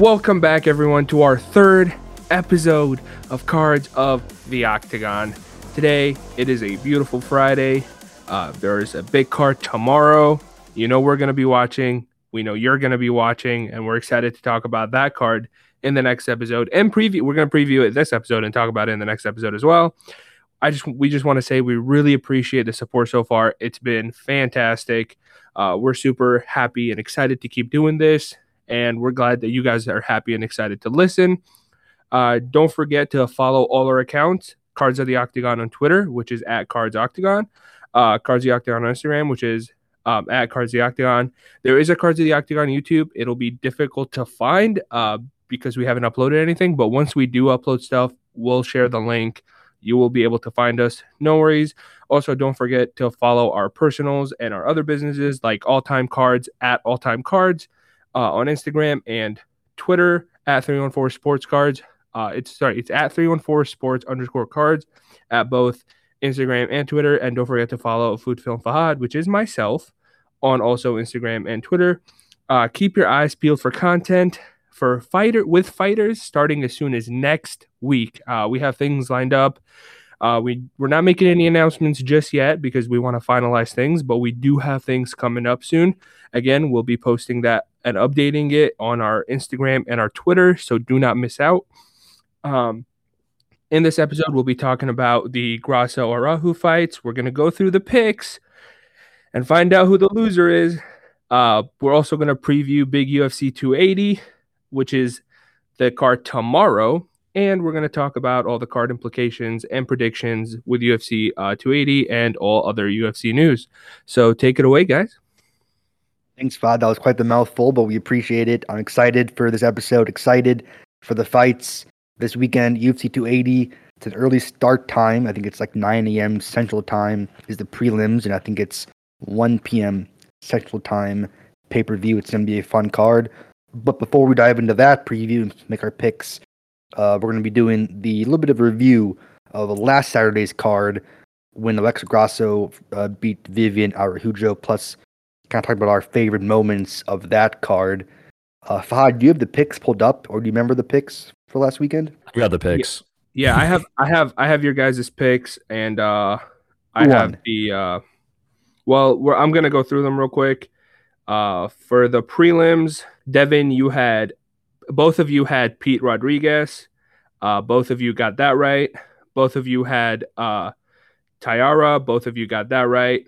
Welcome back, everyone, to our third episode of Cards of the Octagon. Today, it is a beautiful Friday. There is a big card tomorrow. You know we're going to be watching. We know you're going to be watching, and we're excited to talk about that card in the next episode. And preview. We're going to preview it this episode and talk about it in the next episode as well. We just want to say we really appreciate the support so far. It's been fantastic. We're super happy and excited to keep doing this, and we're glad that you guys are happy and excited to listen. Don't forget to follow all our accounts: Cards of the Octagon on Twitter, which is at Cards Octagon, Cards of the Octagon on Instagram, which is at Cards of the Octagon. There is a Cards of the Octagon YouTube. It'll be difficult to find because we haven't uploaded anything, but once we do upload stuff, we'll share the link. You will be able to find us. No worries. Also, don't forget to follow our personals and our other businesses like All Time Cards at All Time Cards on Instagram and Twitter at 314 Sports Cards. It's at 314 Sports _cards at both Instagram and Twitter. And don't forget to follow Food Film Fahad, which is myself, on also Instagram and Twitter. Keep your eyes peeled for content with fighters starting as soon as next week. We have things lined up. We're not making any announcements just yet because we want to finalize things, but we do have things coming up soon. Again, we'll be posting that and updating it on our Instagram and our Twitter, so do not miss out. In this episode, we'll be talking about the Grasso Araújo fights. We're going to go through the picks and find out who the loser is. We're also going to preview big UFC 280. Which is the card tomorrow, and we're going to talk about all the card implications and predictions with UFC 280 and all other UFC news. So take it away, guys. Thanks, Fahad. That was quite the mouthful, but we appreciate it. I'm excited for this episode, excited for the fights this weekend. UFC 280, it's an early start time. I think it's like 9 a.m. Central Time is the prelims, and I think it's 1 p.m. Central Time pay-per-view. It's going to be a fun card. But before we dive into that preview and make our picks, we're going to be doing the little bit of a review of last Saturday's card when Alexa Grasso beat Viviane Araújo, plus kind of talk about our favorite moments of that card. Fahad, do you have the picks pulled up, or do you remember the picks for last weekend? We got the picks. Yeah, I have your guys' picks, and I'm going to go through them real quick. For the prelims, Devin, both of you had Pete Rodriguez. Both of you got that right. Both of you had Taira. Both of you got that right.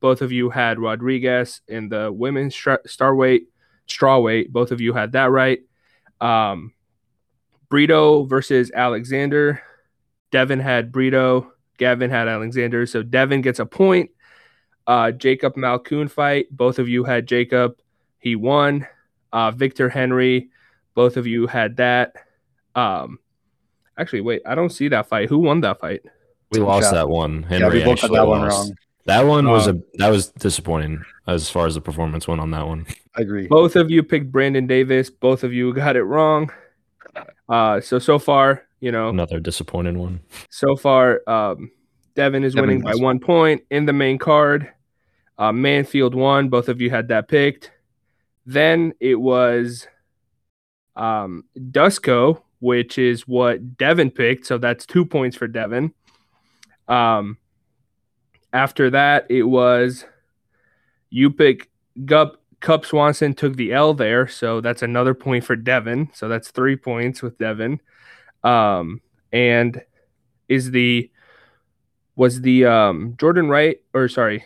Both of you had Rodriguez in the women's strawweight. Both of you had that right. Brito versus Alexander. Devin had Brito. Gavin had Alexander. So Devin gets a point. Jacob Malkun fight. Both of you had Jacob. He won. Victor Henry. Both of you had that. Actually, wait. I don't see that fight. Who won that fight? We lost that one. Henry we both got that one wrong. That one was disappointing as far as the performance went on that one. I agree. Both of you picked Brandon Davis. Both of you got it wrong. So far, another disappointing one. So far, Devin is winning by 1 point in the main card. Minifield won. Both of you had that picked. Then it was Dusko, which is what Devin picked. So that's 2 points for Devin. After that, it was you pick Cub Swanson took the L there. So that's another point for Devin. So that's 3 points with Devin. Was the Jordan Wright, the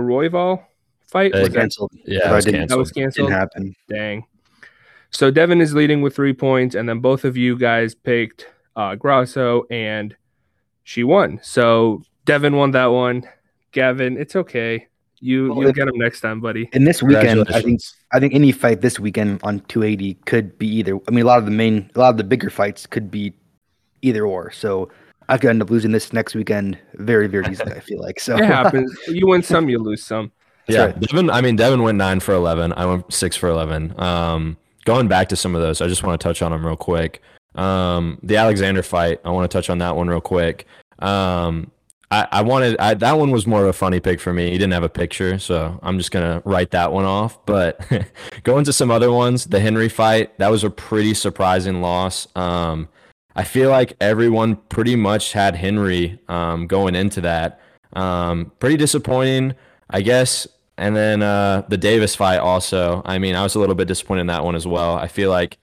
Royval fight? Was canceled. That was canceled. Didn't happen. Dang. So Devin is leading with 3 points, and then both of you guys picked Grasso, and she won. So Devin won that one. Gavin, it's okay. You'll get him next time, buddy. And this weekend, I think any fight this weekend on 280 could be either. I mean, a lot of the bigger fights could be either or. So I could end up losing this next weekend very, very easily, I feel like. So it happens. You win some, you lose some. Yeah. Right. Devin went 9 for 11. I went 6 for 11. Going back to some of those, I just want to touch on them real quick. The Alexander fight, I want to touch on that one real quick. I wanted that one was more of a funny pick for me. He didn't have a picture, so I'm just gonna write that one off. But going to some other ones, the Henry fight, that was a pretty surprising loss. I feel like everyone pretty much had Henry going into that. Pretty disappointing, I guess. And then the Davis fight also. I mean, I was a little bit disappointed in that one as well. I feel like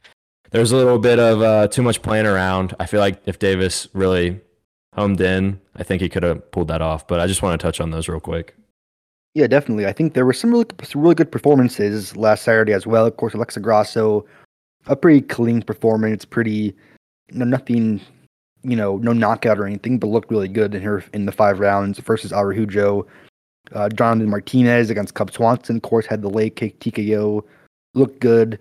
there was a little bit of too much playing around. I feel like if Davis really homed in, I think he could have pulled that off. But I just want to touch on those real quick. Yeah, definitely. I think there were some really good performances last Saturday as well. Of course, Alexa Grasso, a pretty clean performance, pretty, nothing, no knockout or anything, but looked really good in the 5 rounds versus Araújo. Jonathan Martinez against Cub Swanson, of course, had the leg kick TKO, looked good,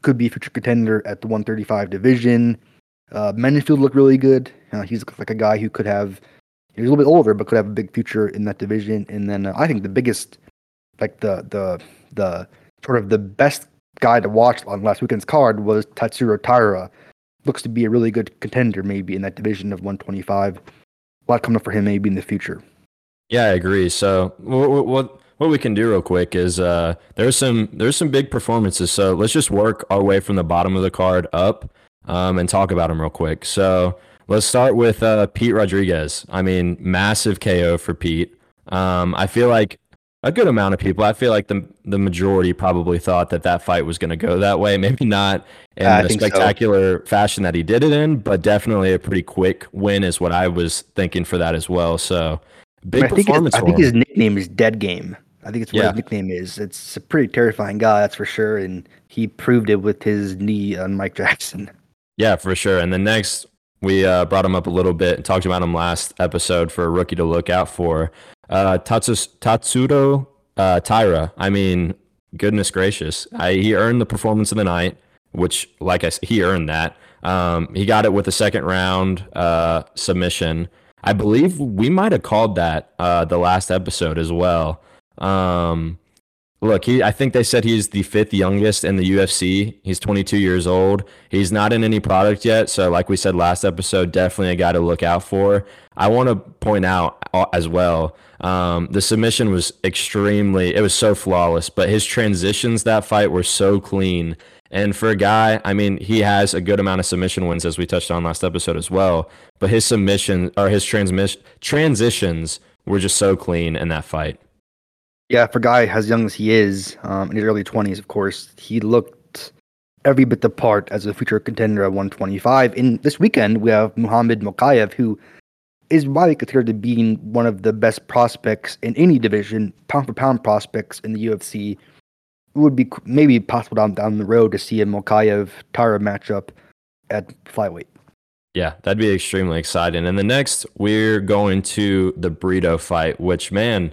could be a future contender at the 135 division. Minifield looked really good. He's like a guy who could have, he's a little bit older, but could have a big future in that division. And then I think the biggest, like the sort of the best guy to watch on last weekend's card was Tatsuro Taira. Looks to be a really good contender maybe in that division of 125. A lot coming up for him maybe in the future. Yeah, I agree. So what we can do real quick is there's some big performances. So let's just work our way from the bottom of the card up and talk about them real quick. So let's start with Pete Rodriguez. I mean, massive KO for Pete. I feel like a good amount of people, I feel like the majority probably thought that fight was going to go that way. Maybe not in the spectacular fashion that he did it in, but definitely a pretty quick win is what I was thinking for that as well. So big performance. I think his nickname is Dead Game. I think it's what his nickname is. It's a pretty terrifying guy, that's for sure. And he proved it with his knee on Mike Jackson. Yeah, for sure. And then next, we brought him up a little bit and talked about him last episode for a rookie to look out for. Tatsuro Taira. I mean, goodness gracious. He earned the performance of the night, which, like I said, he earned that. He got it with a second round submission. I believe we might have called that the last episode as well. Look, I think they said he's the 5th youngest in the UFC. He's 22 years old. He's not in any product yet. So like we said last episode, definitely a guy to look out for. I want to point out as well, the submission was it was so flawless, but his transitions that fight were so clean. And for a guy, I mean, he has a good amount of submission wins, as we touched on last episode as well. But his transitions were just so clean in that fight. Yeah, for a guy as young as he is, in his early 20s, of course, he looked every bit the part as a future contender at 125. And this weekend, we have Muhammad Mokayev, who is widely considered to be one of the best prospects in any division, pound-for-pound prospects in the UFC. It would be maybe possible down the road to see a Mokayev-Taira matchup at flyweight. Yeah, that'd be extremely exciting. And the next, we're going to the Brito fight, which, man,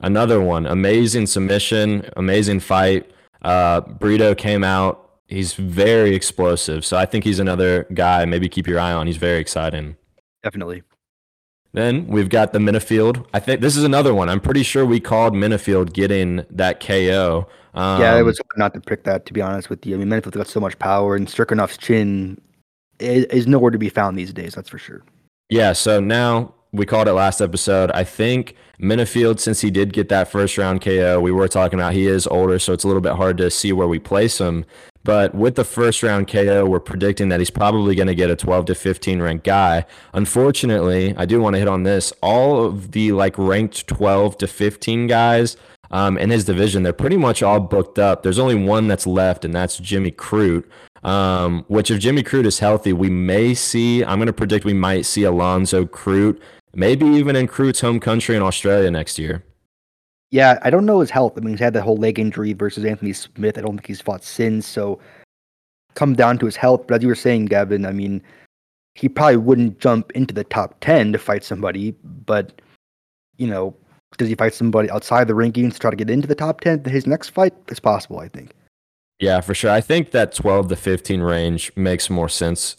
another one. Amazing submission, amazing fight. Brito came out. He's very explosive. So I think he's another guy maybe keep your eye on. He's very exciting. Definitely. Then we've got the Minifield. I think this is another one. I'm pretty sure we called Minifield getting that KO. Yeah, it was hard not to pick that, to be honest with you. I mean, Minifield's got so much power, and Sirkunov's chin is nowhere to be found these days, that's for sure. Yeah, so now we called it last episode. I think Minifield, since he did get that first round KO, we were talking about he is older, so it's a little bit hard to see where we place him. But with the first round KO, we're predicting that he's probably going to get a 12 to 15 ranked guy. Unfortunately, I do want to hit on this. All of the ranked 12 to 15 guys in his division, they're pretty much all booked up. There's only one that's left, and that's Jimmy Crute, which if Jimmy Crute is healthy, I'm going to predict we might see Alonzo Crute, maybe even in Crute's home country in Australia next year. Yeah, I don't know his health. I mean, he's had that whole leg injury versus Anthony Smith. I don't think he's fought since, so come down to his health. But as you were saying, Gavin, I mean, he probably wouldn't jump into the top 10 to fight somebody, but, does he fight somebody outside the rankings to try to get into the top 10? His next fight is possible, I think. Yeah, for sure. I think that 12 to 15 range makes more sense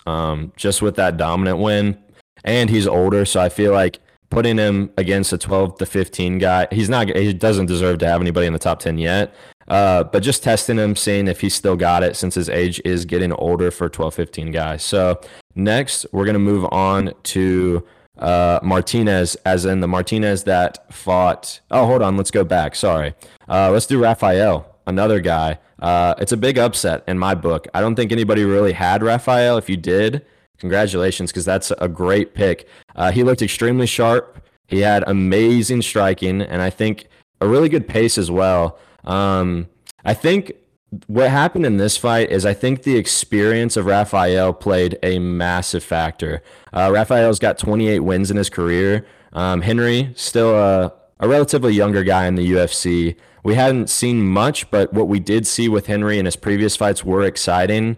just with that dominant win. And he's older, so I feel like putting him against a 12 to 15 guy, he doesn't deserve to have anybody in the top 10 yet. But just testing him, seeing if he's still got it since his age is getting older for 12, 15 guys. So next, we're going to move on to Martinez, as in the Martinez that fought. Oh, hold on. Let's go back. Sorry. Let's do Rafael, another guy. It's a big upset in my book. I don't think anybody really had Rafael. If you did, congratulations, because that's a great pick. He looked extremely sharp. He had amazing striking, and I think a really good pace as well. I think what happened in this fight is I think the experience of Rafael played a massive factor. Rafael's got 28 wins in his career. Henry, still a relatively younger guy in the UFC. We hadn't seen much, but what we did see with Henry in his previous fights were exciting.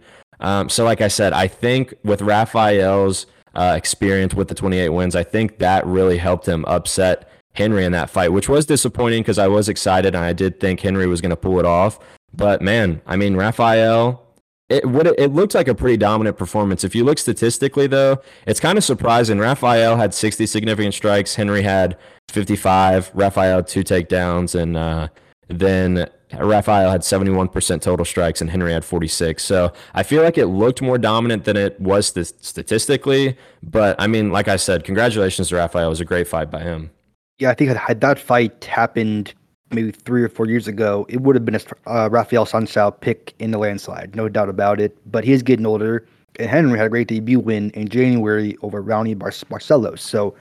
So like I said, I think with Rafael's experience with the 28 wins, I think that really helped him upset Henry in that fight, which was disappointing because I was excited and I did think Henry was going to pull it off. But man, I mean, Rafael, it looked like a pretty dominant performance. If you look statistically, though, it's kind of surprising. Rafael had 60 significant strikes. Henry had 55. Rafael, 2 takedowns. And then Rafael had 71% total strikes and Henry had 46. So I feel like it looked more dominant than it was statistically. But I mean, like I said, congratulations to Rafael. It was a great fight by him. Yeah, I think had that fight happened maybe 3 or 4 years ago, it would have been a Rafael Sanchao pick in the landslide, no doubt about it. But he is getting older, and Henry had a great debut win in January over Ronnie Barcelos. So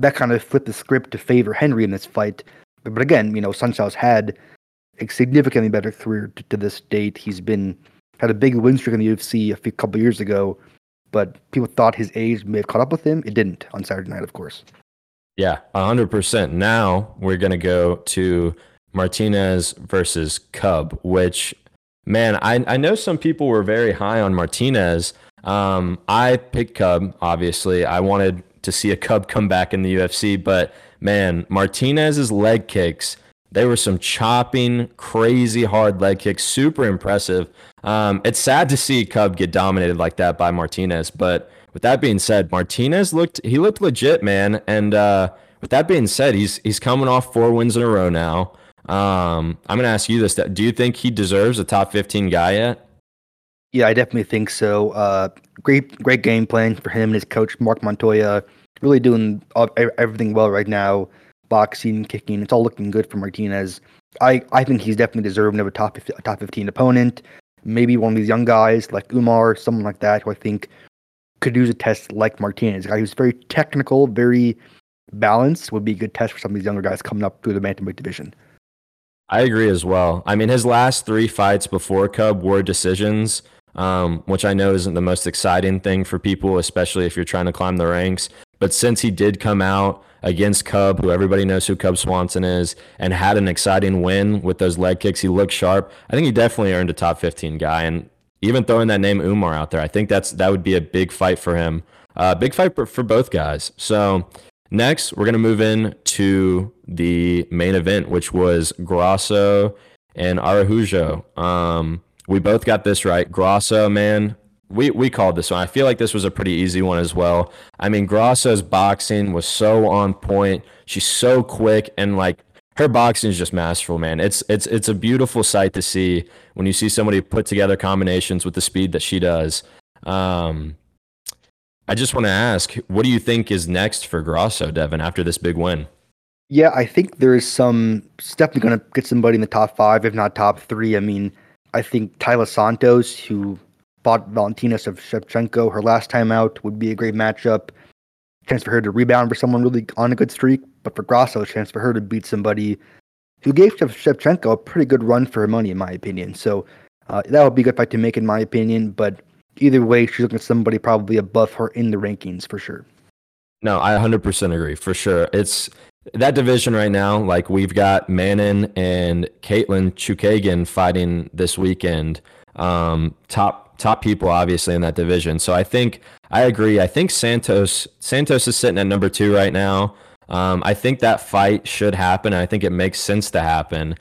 that kind of flipped the script to favor Henry in this fight. But again, you know, Sanchao's had a significantly better career to this date. He's had a big win streak in the UFC a couple years ago, but people thought his age may have caught up with him. It didn't on Saturday night, of course. Yeah, 100%. Now we're going to go to Martinez versus Cub, which, man, I know some people were very high on Martinez. I picked Cub, obviously. I wanted to see a Cub come back in the UFC, but, man, Martinez's leg kicks, they were some chopping, crazy hard leg kicks, super impressive. It's sad to see Cub get dominated like that by Martinez, but with that being said, Martinez looked legit, man. And with that being said, he's coming off 4 wins in a row now. I'm going to ask you this. Do you think he deserves a top 15 guy yet? Yeah, I definitely think so. Great game plan for him and his coach, Mark Montoya. Really doing everything well right now. Boxing, kicking, it's all looking good for Martinez. I think he's definitely deserving of a top 15 opponent. Maybe one of these young guys like Umar, someone like that, who I think could use a test like Martinez. A guy who's very technical, very balanced, would be a good test for some of these younger guys coming up through the bantamweight division. I agree as well. I mean, his last 3 fights before Cub were decisions, which I know isn't the most exciting thing for people, especially if you're trying to climb the ranks. But since he did come out against Cub, who everybody knows who Cub Swanson is, and had an exciting win with those leg kicks, he looked sharp. I think he definitely earned a top 15 guy. And even throwing that name Umar out there, I think that would be a big fight for him. Big fight for both guys. So next, we're going to move in to the main event, which was Grasso and Araújo. We both got this right. Grasso, man, we called this one. I feel like this was a pretty easy one as well. I mean, Grasso's boxing was so on point. She's so quick, and like, her boxing is just masterful, man. It's a beautiful sight to see when you see somebody put together combinations with the speed that she does. I just want to ask, what do you think is next for Grasso, Devin, after this big win? Yeah, I think there is definitely going to get somebody in the top 5, if not top 3. I mean, I think Tyler Santos, who fought Valentina Shevchenko her last time out, would be a great matchup. Chance for her to rebound for someone really on a good streak, but for Grasso, a chance for her to beat somebody who gave Shevchenko a pretty good run for her money, in my opinion. So that would be a good fight to make, in my opinion. But either way, she's looking at somebody probably above her in the rankings for sure. No, I 100% agree for sure. It's that division right now. Like, we've got Manon and Katlyn Chookagian fighting this weekend. Top people, obviously, in that division. So I think I agree. I think Santos is sitting at number 2 right now. I think that fight should happen, and I think it makes sense to happen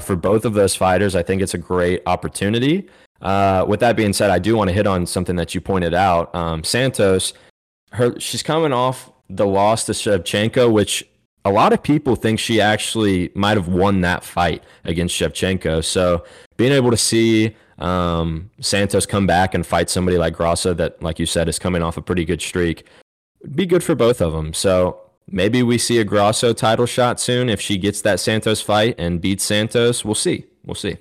for both of those fighters. I think it's a great opportunity. With that being said, I do want to hit on something that you pointed out. Santos, she's coming off the loss to Shevchenko, which a lot of people think she actually might have won that fight against Shevchenko. So being able to see Santos come back and fight somebody like Grasso that, like you said, is coming off a pretty good streak, would be good for both of them. So maybe we see a Grasso title shot soon. If she gets that Santos fight and beats Santos, we'll see. We'll see.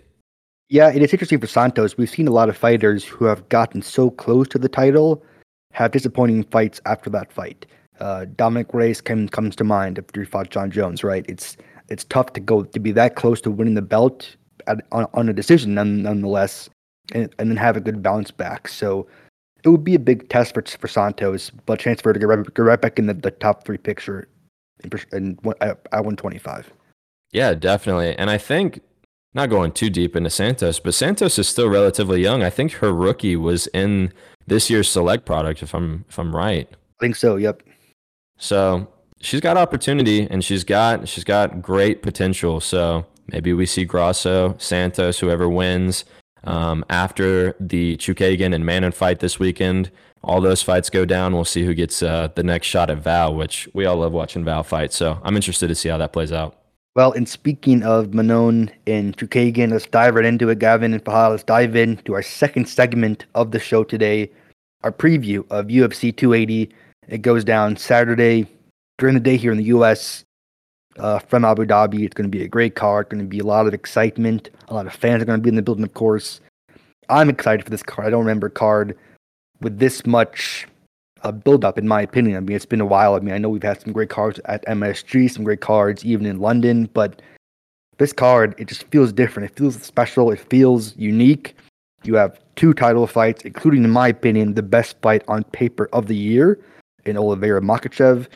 Yeah, it is interesting for Santos. We've seen a lot of fighters who have gotten so close to the title have disappointing fights after that fight. Dominic Reyes comes to mind after he fought John Jones, right? It's tough to be that close to winning the belt on a decision nonetheless, and then have a good bounce back. So it would be a big test for Santos, but a chance for her to get right back in the top three picture at 125. Yeah, definitely. And I think, not going too deep into Santos, but Santos is still relatively young. I think her rookie was in this year's Select product, if I'm right. I think so, yep. So she's got opportunity, and she's got great potential. So maybe we see Grasso, Santos, whoever wins. After the Chookagian and Manon fight this weekend, all those fights go down. We'll see who gets the next shot at Val, which we all love watching Val fight. So I'm interested to see how that plays out. Well, and speaking of Manon and Chookagian, let's dive right into it, Gavin and Fahad. Let's dive into our second segment of the show today, our preview of UFC 280. It goes down Saturday during the day here in the U.S., from Abu Dhabi. It's going to be a great card. Going to be a lot of excitement. A lot of fans are going to be in the building, of course. I'm excited for this card. I don't remember a card with this much build-up, in my opinion. I mean, it's been a while. I mean, I know we've had some great cards at MSG, some great cards even in London, but this card, it just feels different. It feels special. It feels unique. You have two title fights, including, in my opinion, the best fight on paper of the year in Oliveira Makhachev.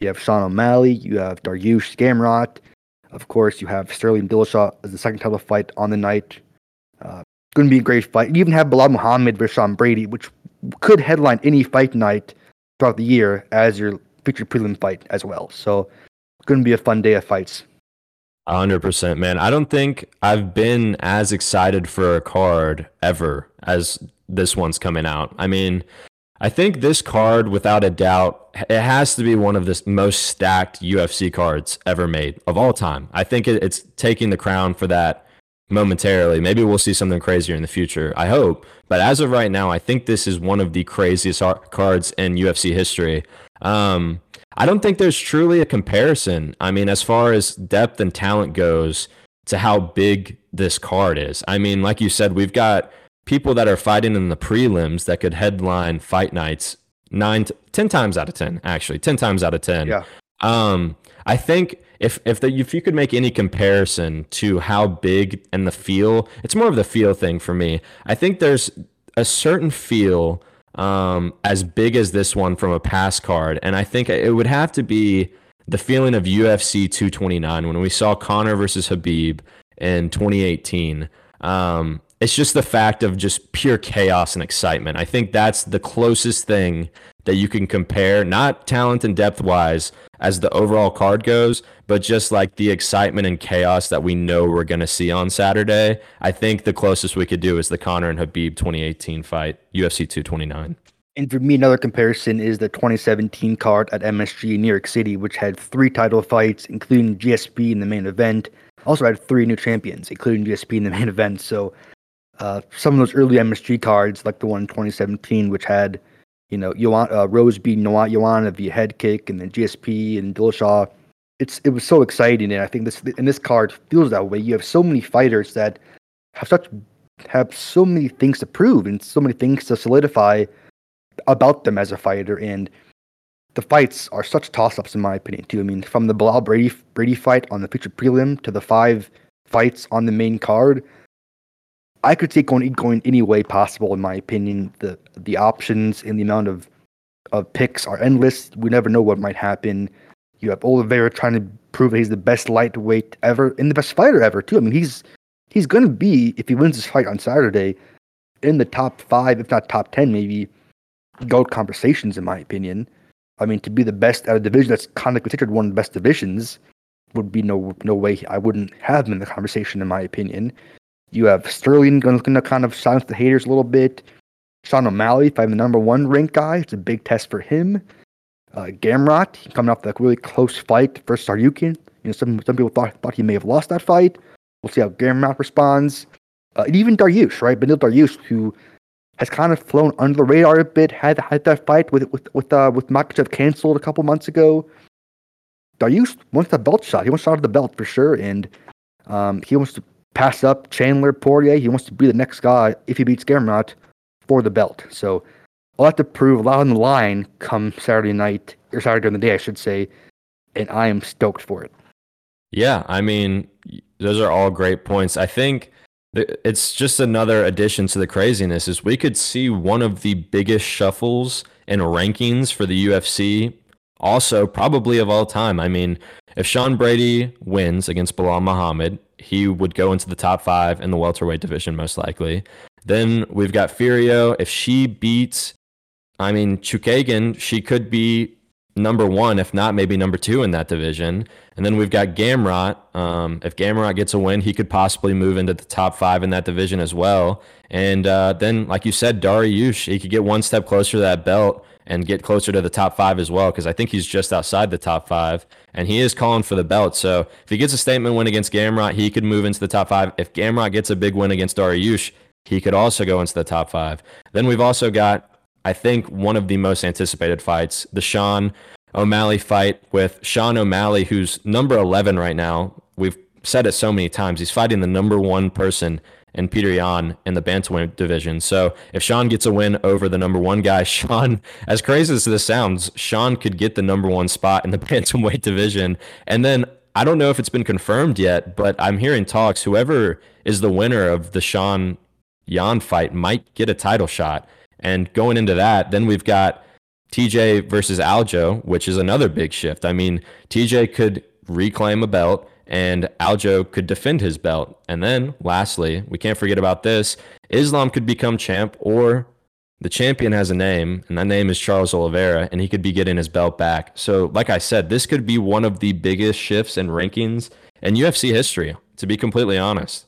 You have Sean O'Malley, you have Dariush Gamrot, of course, you have Sterling Dillashaw as the second title fight on the night. It's going to be a great fight. You even have Bilal Muhammad versus Sean Brady, which could headline any fight night throughout the year as your featured prelim fight as well. So it's going to be a fun day of fights. 100%, man. I don't think I've been as excited for a card ever as this one's coming out. I mean, I think this card, without a doubt, it has to be one of the most stacked UFC cards ever made of all time. I think it's taking the crown for that momentarily. Maybe we'll see something crazier in the future. I hope. But as of right now, I think this is one of the craziest cards in UFC history. I don't think there's truly a comparison. I mean, as far as depth and talent goes, to how big this card is. I mean, like you said, we've got people that are fighting in the prelims that could headline fight nights 9 to 10 times out of 10, actually 10 times out of 10. Yeah. I think if you could make any comparison to how big and the feel, it's more of the feel thing for me. I think there's a certain feel as big as this one from a past card. And I think it would have to be the feeling of UFC 229 when we saw Conor versus Habib in 2018. It's just the fact of just pure chaos and excitement. I think that's the closest thing that you can compare, not talent and depth-wise as the overall card goes, but just like the excitement and chaos that we know we're going to see on Saturday. I think the closest we could do is the Conor and Habib 2018 fight, UFC 229. And for me, another comparison is the 2017 card at MSG in New York City, which had three title fights, including GSP in the main event. Also had three new champions, including GSP in the main event. So some of those early MSG cards, like the one in 2017, which had, Rose beating Joanna via head kick, and then GSP and Dillashaw. It was so exciting, and I think this card feels that way. You have so many fighters that have so many things to prove and so many things to solidify about them as a fighter, and the fights are such toss-ups in my opinion too. I mean, from the Bilal Brady fight on the featured prelim to the five fights on the main card, I could see going any way possible, in my opinion. The options and the amount of picks are endless. We never know what might happen. You have Oliveira trying to prove that he's the best lightweight ever and the best fighter ever, too. I mean, he's going to be, if he wins this fight on Saturday, in the top five, if not top 10, maybe, GOAT conversations, in my opinion. I mean, to be the best at a division that's kind of considered one of the best divisions would be no way I wouldn't have him in the conversation, in my opinion. You have Sterling going to kind of silence the haters a little bit. Sean O'Malley, if I'm the number one ranked guy, it's a big test for him. Gamrot, coming off that really close fight versus Saryukin. Some people thought he may have lost that fight. We'll see how Gamrot responds. And even Dariush, right? Beneil Dariush, who has kind of flown under the radar a bit. Had that fight with Makhachev canceled a couple months ago. Dariush wants the belt shot. He wants out of the belt for sure, and he wants to pass up Chandler, Poirier. He wants to be the next guy if he beats Gamrot for the belt. So a lot to prove, a lot on the line come Saturday night, or Saturday during the day, I should say, and I am stoked for it. Yeah, I mean, those are all great points. I think it's just another addition to the craziness is we could see one of the biggest shuffles and rankings for the UFC also probably of all time. I mean, if Sean Brady wins against Bilal Muhammad, he would go into the top 5 in the welterweight division most likely. Then we've got Fiorot. If she beats, I mean, Chookagian, she could be number 1, if not maybe number 2 in that division. And then we've got Gamrot. If Gamrot gets a win, he could possibly move into the top 5 in that division as well. And then, like you said, Dariush, he could get one step closer to that belt and get closer to the top 5 as well, because I think he's just outside the top 5, and he is calling for the belt. So if he gets a statement win against Gamrot, he could move into the top 5. If Gamrot gets a big win against Dariush, he could also go into the top 5. Then we've also got, I think, one of the most anticipated fights, the Sean O'Malley fight with Sean O'Malley, who's number 11 right now. We've said it so many times. He's fighting the number 1 person in Petr Yan in the bantamweight division. So if Sean gets a win over the number 1 guy, Sean, as crazy as this sounds, Sean could get the number 1 spot in the bantamweight division. And then I don't know if it's been confirmed yet, but I'm hearing talks. Whoever is the winner of the Sean Yan fight might get a title shot. And going into that, then we've got TJ versus Aljo, which is another big shift. I mean, TJ could reclaim a belt, and Aljo could defend his belt. And then, lastly, we can't forget about this, Islam could become champ, or the champion has a name, and that name is Charles Oliveira, and he could be getting his belt back. So, like I said, this could be one of the biggest shifts in rankings in UFC history, to be completely honest.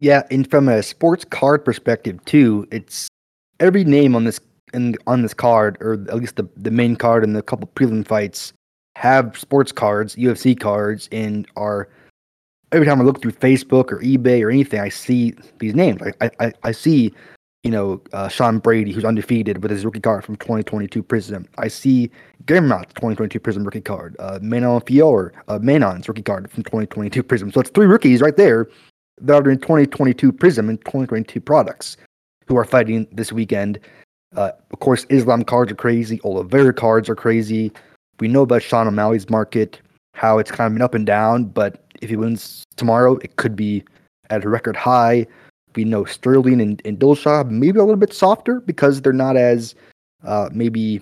Yeah, and from a sports card perspective, too, it's every name on this card, or at least the main card and the couple prelim fights, have sports cards, UFC cards, and are every time I look through Facebook or eBay or anything, I see these names. I see, Sean Brady, who's undefeated with his rookie card from 2022 Prism. I see Gamrot's 2022 Prism rookie card. Manon Fiorot, Manon's rookie card from 2022 Prism. So it's 3 rookies right there that are in 2022 Prism and 2022 products who are fighting this weekend. Of course, Islam cards are crazy. Oliveira cards are crazy. We know about Sean O'Malley's market, how it's kind of been up and down, but if he wins tomorrow, it could be at a record high. We know Sterling and Dillashaw maybe a little bit softer because they're not as maybe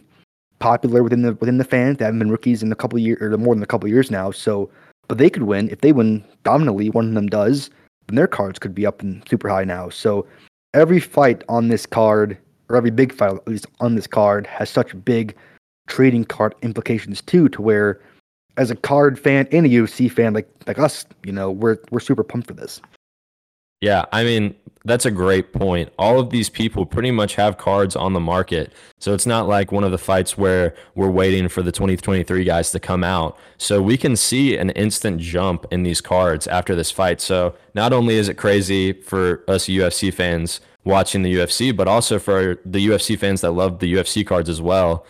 popular within the fans. They haven't been rookies in a couple of years, or more than a couple of years now. So, but they could win. If they win dominantly, one of them does, then their cards could be up and super high now. So every fight on this card, or every big fight at least on this card, has such big trading card implications too, to where as a card fan and a UFC fan like us, we're super pumped for this. Yeah, I mean, that's a great point. All of these people pretty much have cards on the market. So it's not like one of the fights where we're waiting for the 2023 guys to come out. So we can see an instant jump in these cards after this fight. So not only is it crazy for us UFC fans watching the UFC, but also for the UFC fans that love the UFC cards as well.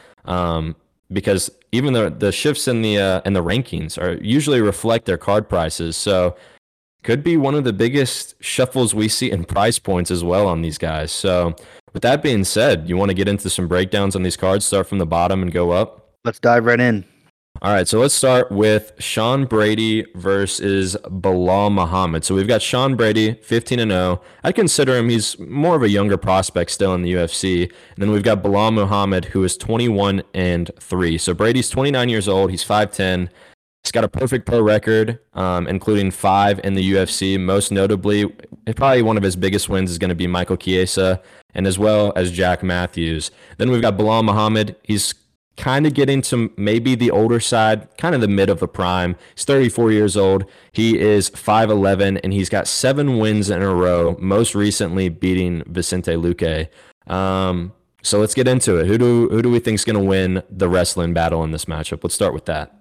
Because even the shifts in the rankings are usually reflect their card prices, so could be one of the biggest shuffles we see in price points as well on these guys. So with that being said, you want to get into some breakdowns on these cards, start from the bottom and go up? Let's dive right in. All right, so let's start with Sean Brady versus Bilal Muhammad. So we've got Sean Brady, 15-0. I'd consider him, he's more of a younger prospect still in the UFC. And then we've got Bilal Muhammad, who is 21-3. So Brady's 29 years old. He's 5'10". He's got a perfect pro record, including 5 in the UFC. Most notably, probably one of his biggest wins is going to be Michael Chiesa, and as well as Jack Matthews. Then we've got Bilal Muhammad. He's kind of getting to maybe the older side, kind of the mid of the prime. He's 34 years old. He is 5'11", and he's got 7 wins in a row, most recently beating Vicente Luque. So let's get into it. Who do we think is going to win the wrestling battle in this matchup? Let's start with that.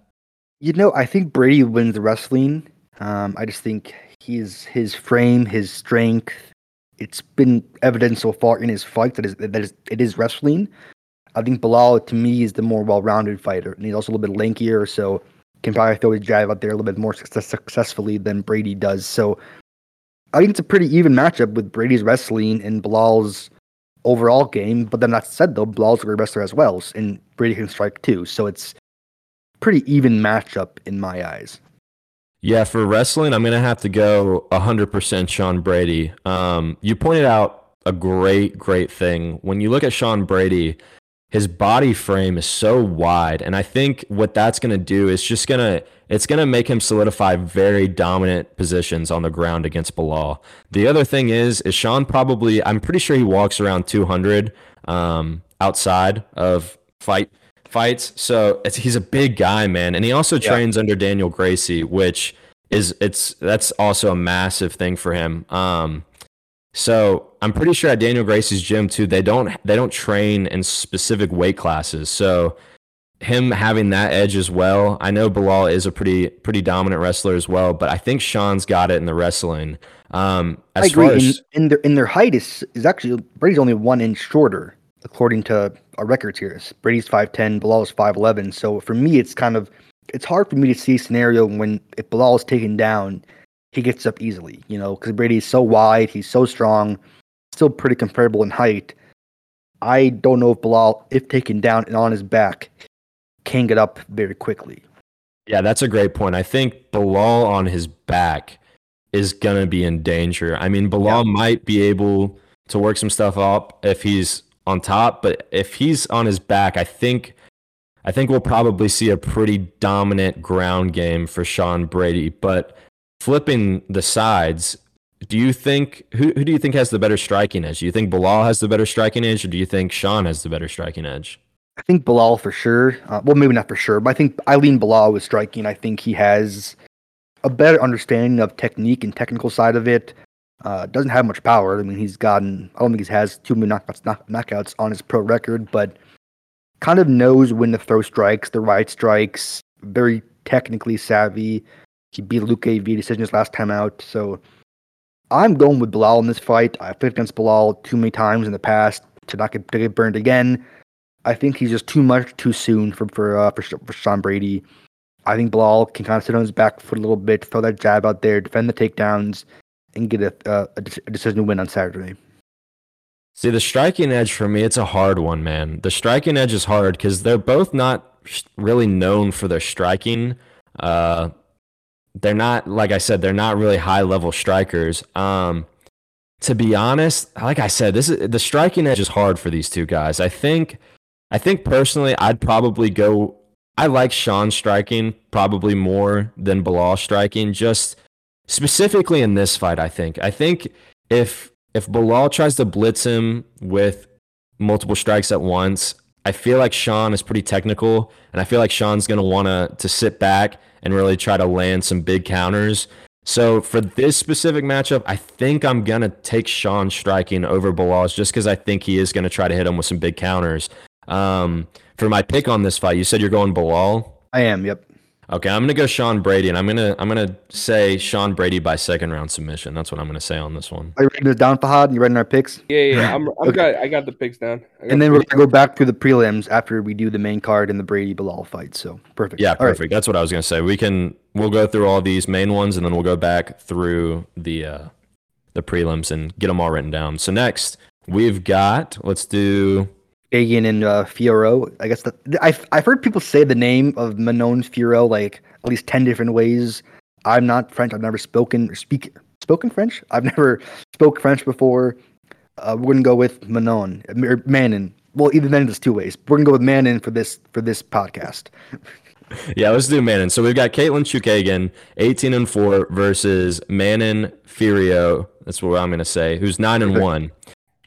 I think Brady wins the wrestling. I just think his frame, his strength, it's been evident so far in his fight that it is wrestling. I think Bilal, to me, is the more well-rounded fighter, and he's also a little bit lankier, so can probably throw his jab out there a little bit more successfully than Brady does. So I think it's a pretty even matchup with Brady's wrestling and Bilal's overall game. But then that said, though, Bilal's a great wrestler as well, and Brady can strike too. So it's a pretty even matchup in my eyes. Yeah, for wrestling, I'm going to have to go 100% Sean Brady. You pointed out a great thing. When you look at Sean Brady, his body frame is so wide, and I think what that's going to do is it's going to make him solidify very dominant positions on the ground against Bilal. The other thing is Sean probably, I'm pretty sure he walks around 200 outside of fights. So he's a big guy, man, and he also trains under Daniel Gracie, that's also a massive thing for him. So I'm pretty sure at Daniel Gracie's gym too, they don't train in specific weight classes. So him having that edge as well. I know Bilal is a pretty dominant wrestler as well, but I think Sean's got it in the wrestling. I agree. In their height is actually Brady's only 1 inch shorter according to our records here. Brady's 5'10", Bilal is 5'11". So for me, it's hard for me to see a scenario if Bilal is taken down, he gets up easily, because Brady is so wide, he's so strong, still pretty comparable in height. I don't know if Bilal, if taken down and on his back, can get up very quickly. Yeah, that's a great point. I think Bilal on his back is going to be in danger. I mean, Bilal might be able to work some stuff up if he's on top, but if he's on his back, I think we'll probably see a pretty dominant ground game for Sean Brady, but flipping the sides, do you think who do you think has the better striking edge? Do you think Bilal has the better striking edge, or do you think Sean has the better striking edge? I think Bilal for sure. Well, maybe not for sure, but I think I lean Bilal with striking. I think he has a better understanding of technique and technical side of it. Doesn't have much power. I mean, I don't think he has too many knockouts on his pro record, but kind of knows when to throw strikes, the right strikes. Very technically savvy. He beat Luque via decisions last time out, so I'm going with Bilal in this fight. I've played against Bilal too many times in the past to not get burned again. I think he's just too much too soon for Sean Brady. I think Bilal can kind of sit on his back foot a little bit, throw that jab out there, defend the takedowns, and get a decision win on Saturday. See, the striking edge for me, it's a hard one, man. The striking edge is hard because they're both not really known for their striking. They're not, like I said, they're not really high-level strikers. To be honest, like I said, the striking edge is hard for these two guys. I think personally, I'd probably go. I like Sean striking probably more than Bilal striking. Just specifically in this fight, I think if Bilal tries to blitz him with multiple strikes at once, I feel like Sean is pretty technical, and I feel like Sean's going to want to sit back and really try to land some big counters. So for this specific matchup, I think I'm going to take Sean striking over Bilal's just because I think he is going to try to hit him with some big counters. For my pick on this fight, you said you're going Bilal? I am, yep. Okay, I'm going to go Sean Brady, and I'm going to say Sean Brady by second round submission. That's what I'm going to say on this one. Are you writing this down, Fahad? You writing our picks? Yeah. I got the picks down. And then we're going to go back through the prelims after we do the main card and the Brady Bilal fight. So perfect. Yeah, perfect. Right. That's what I was going to say. We'll go through all these main ones, and then we'll go back through the prelims and get them all written down. So next we've got let's do. Chookagian and Fiorot. I guess I've heard people say the name of Manon Fiorot like at least 10 different ways. I'm not French. I've never spoken French. I've never spoke French before. We're gonna go with Manon. Well, either then there's two ways. We're gonna go with Manon for this podcast. Yeah, let's do Manon. So we've got Katlyn Chookagian, 18-4 versus Manon Fiorot. That's what I'm gonna say. Who's 9-1.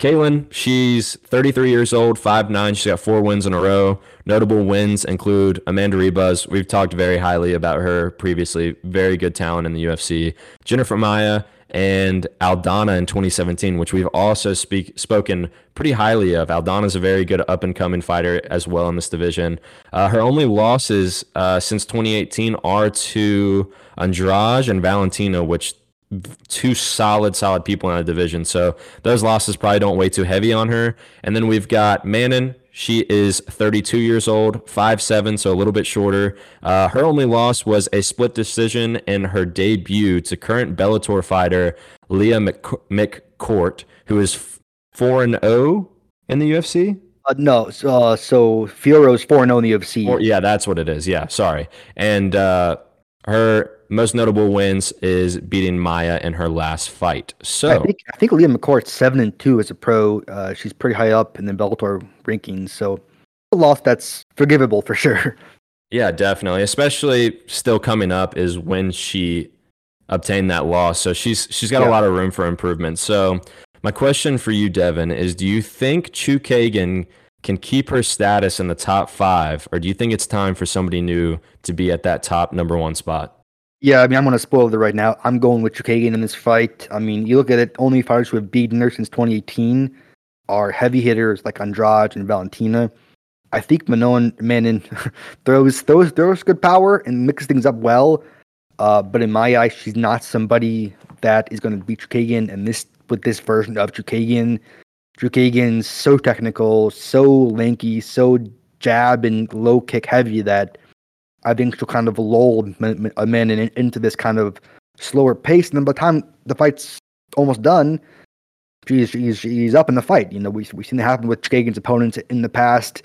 Katlyn, she's 33 years old, 5'9". She's got 4 wins in a row. Notable wins include Amanda Ribas. We've talked very highly about her previously. Very good talent in the UFC. Jennifer Maia and Aldana in 2017, which we've also spoken pretty highly of. Aldana's a very good up-and-coming fighter as well in this division. Her only losses since 2018 are to Andrade and Valentina, which two solid people in that division. So those losses probably don't weigh too heavy on her. And then we've got Manon. She is 32 years old, 5'7", so a little bit shorter. Her only loss was a split decision in her debut to current Bellator fighter Leah McCourt, who is 4-0 in the UFC. So Fiorot's 4-0 in the UFC. Yeah, that's what it is. Yeah, sorry. And her most notable wins is beating Maya in her last fight. So I think Leah McCourt's 7-2 as a pro. She's pretty high up in the Bellator rankings, so a loss that's forgivable for sure. Yeah, definitely. Especially still coming up is when she obtained that loss. So she's got a lot of room for improvement. So my question for you, Devin, is: do you think Chookagian can keep her status in the top 5, or do you think it's time for somebody new to be at that top #1 spot? Yeah, I mean, I'm going to spoil it right now. I'm going with Chookagian in this fight. I mean, you look at it, only fighters who have beaten her since 2018 are heavy hitters like Andrade and Valentina. I think Manon throws good power and mixes things up well. But in my eyes, she's not somebody that is going to beat Chookagian. And with this version of Chookagian, Chookagian's so technical, so lanky, so jab and low kick heavy that I think she'll kind of lull a man into this kind of slower pace. And then by the time the fight's almost done, she's up in the fight. You know, we've seen that happen with Chookagian's opponents in the past.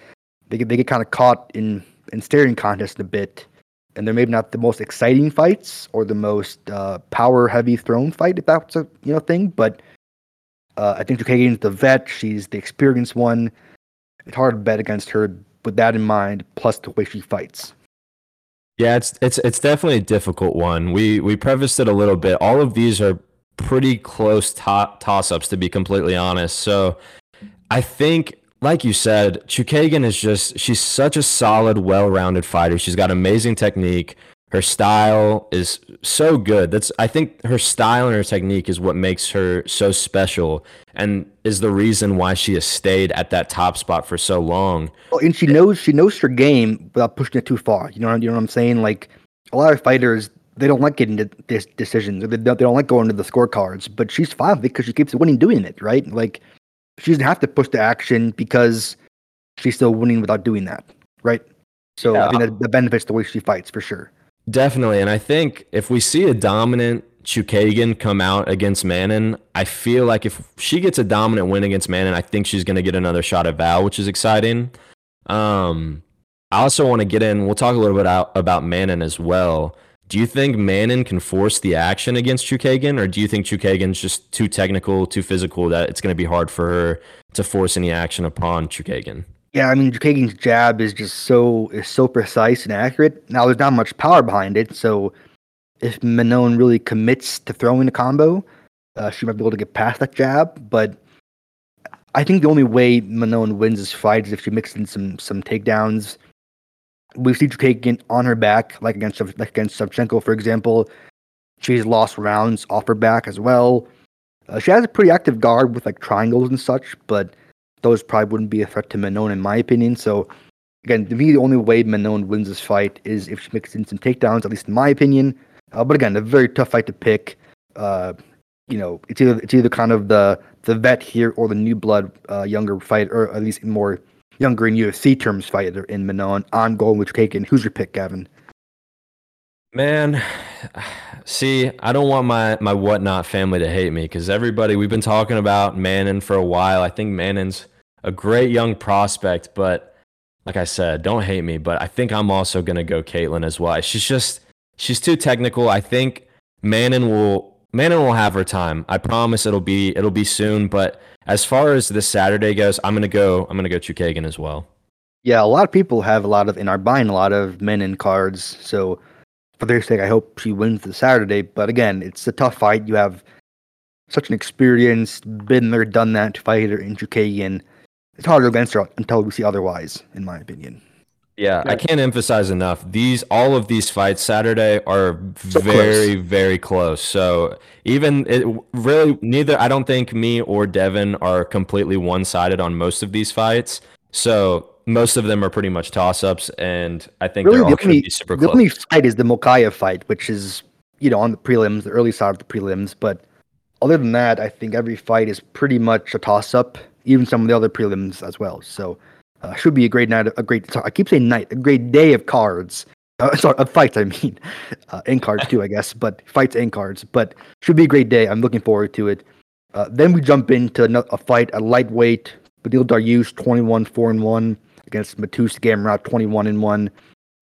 They get kind of caught in staring contests a bit. And they're maybe not the most exciting fights or the most power-heavy thrown fight, if that's a thing. But I think Chookagian's the vet. She's the experienced one. It's hard to bet against her with that in mind, plus the way she fights. Yeah, it's definitely a difficult one. We prefaced it a little bit. All of these are pretty close toss-ups, to be completely honest. So I think, like you said, Chookagian is she's such a solid, well-rounded fighter. She's got amazing technique. Her style is so good. I think her style and her technique is what makes her so special and is the reason why she has stayed at that top spot for so long. Well, and she knows her game without pushing it too far. You know what I'm saying? Like, a lot of fighters, they don't like getting to decisions. They don't like going to the scorecards, but she's fine because she keeps winning doing it, right? Like, she doesn't have to push the action because she's still winning without doing that, right? So yeah. I think that benefits the way she fights for sure. Definitely, and I think if we see a dominant Chookagian come out against Manon, I feel like if she gets a dominant win against Manon, I think she's going to get another shot at Val, which is exciting. I also want to get in, we'll talk a little bit about Manon as well. Do you think Manon can force the action against Chookagian, or do you think Chookagian's just too technical, too physical, that it's going to be hard for her to force any action upon Chookagian? Yeah, I mean, Chookagian's jab is just so precise and accurate. Now, there's not much power behind it, so if Manon really commits to throwing a combo, she might be able to get past that jab. But I think the only way Manon wins this fight is if she mixes in some takedowns. We've seen Chookagian on her back, like against Shevchenko, for example. She's lost rounds off her back as well. She has a pretty active guard with like triangles and such, but those probably wouldn't be a threat to Manon, in my opinion. So, again, to me, the only way Manon wins this fight is if she mixes in some takedowns, at least in my opinion. But again, a very tough fight to pick. It's either kind of the vet here or the new blood, younger fighter, or at least more younger in UFC terms fighter in Manon. I'm going with Chookagian. Who's your pick, Gavin? Man, see, I don't want my whatnot family to hate me because we've been talking about Manon for a while. I think Manon's a great young prospect, but like I said, don't hate me. But I think I'm also going to go Katlyn as well. She's too technical. I think Manon will have her time. I promise it'll be soon. But as far as this Saturday goes, I'm going to go Chookagian as well. Yeah, a lot of people are buying a lot of Manon cards, so for their sake, I hope she wins this Saturday. But again, it's a tough fight. You have such an experienced, been there, done that fighter in Chookagian. It's hard to go against her until we see otherwise, in my opinion. Yeah, I can't emphasize enough. All of these fights Saturday are so very, very close. So I don't think me or Devin are completely one-sided on most of these fights. So most of them are pretty much toss-ups, and I think they're all going to be super close. The only fight is the Mokayev fight, which is you know, on the prelims, the early side of the prelims. But other than that, I think every fight is pretty much a toss-up, even some of the other prelims as well. So should be a great night, a great day of cards. Of fights, I mean. And cards, too, I guess. But fights and cards. But should be a great day. I'm looking forward to it. Then we jump into a fight, a lightweight. Beneil Dariush, 21-4-1 against Dariush Gamrot,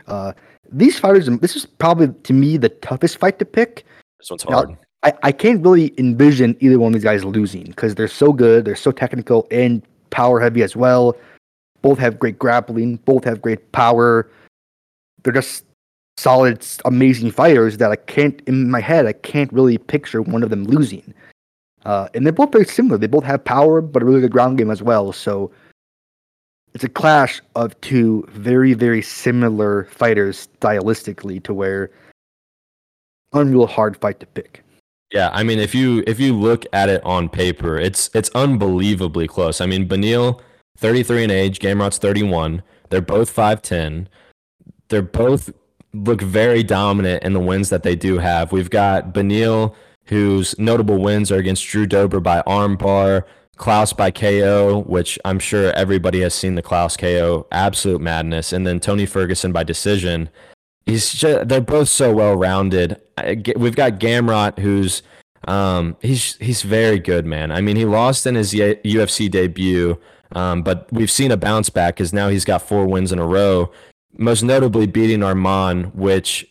21-1. These fighters, this is probably, to me, the toughest fight to pick. This one's hard. I can't really envision either one of these guys losing because they're so good, they're so technical, and power-heavy as well. Both have great grappling. Both have great power. They're just solid, amazing fighters that I can't, in my head, I can't really picture one of them losing. And they're both very similar. They both have power, but a really good ground game as well. So it's a clash of two very, very similar fighters stylistically to where unreal hard fight to pick. Yeah, I mean, if you look at it on paper, it's unbelievably close. I mean, Beneil, 33 in age, Gamrot's 31. They're both 5'10". They're both look very dominant in the wins that they do have. We've got Beneil, whose notable wins are against Drew Dober by armbar, Klaus by KO, which I'm sure everybody has seen the Klaus KO, absolute madness, and then Tony Ferguson by decision. They're both so well-rounded. We've got Gamrot, who's he's very good, man. I mean, he lost in his UFC debut, but we've seen a bounce back because now he's got 4 wins in a row, most notably beating Arman, which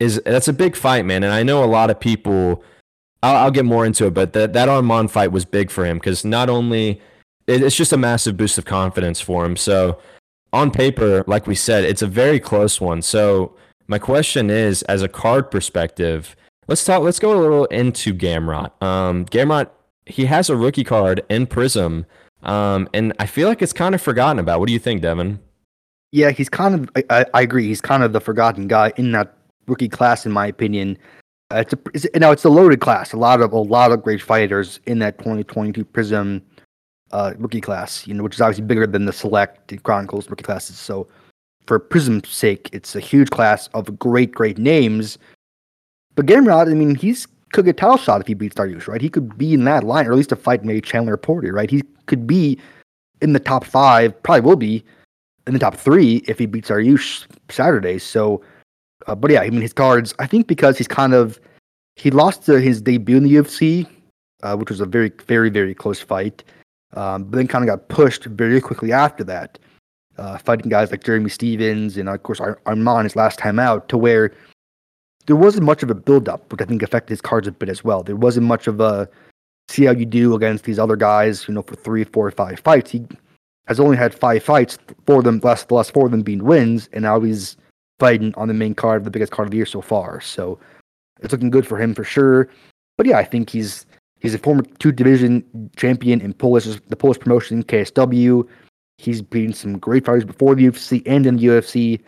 that's a big fight, man. And I know a lot of people, I'll get more into it, but that Arman fight was big for him because not only, it's just a massive boost of confidence for him. So on paper, like we said, it's a very close one. So my question is, as a card perspective, let's go a little into Gamrot. Gamrot, he has a rookie card in Prism, and I feel like it's kind of forgotten about. What do you think, Devin? Yeah, he's kind of, I agree, he's kind of the forgotten guy in that rookie class, in my opinion. It's a loaded class. A lot of great fighters in that 2022 Prism rookie class, you know, which is obviously bigger than the Select and Chronicles rookie classes. So for Prism's sake, it's a huge class of great, great names. But Gamrot, I mean, could get a title shot if he beats Dariush, right? He could be in that line, or at least a fight maybe Chandler Porter, right? He could be in the top 5, probably will be in the top 3 if he beats Dariush Saturday. So, but yeah, I mean, his cards, I think because he lost his debut in the UFC, which was a very, very, very close fight, but then kind of got pushed very quickly after that, fighting guys like Jeremy Stevens and, of course, Arman his last time out, to where there wasn't much of a build-up, which I think affected his cards a bit as well. There wasn't much of a see how you do against these other guys, you know, for 3, 4, 5 fights. He has only had 5 fights, 4 of them, the last 4 of them being wins, and now he's fighting on the main card, the biggest card of the year so far. So it's looking good for him for sure. But yeah, I think he's a former 2-division champion in the Polish promotion, KSW. He's beaten some great fighters before the UFC and in the UFC.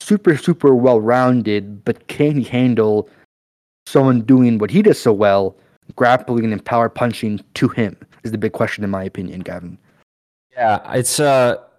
Super, super well-rounded, but can he handle someone doing what he does so well, grappling and power punching to him, is the big question in my opinion, Gavin. Yeah, it's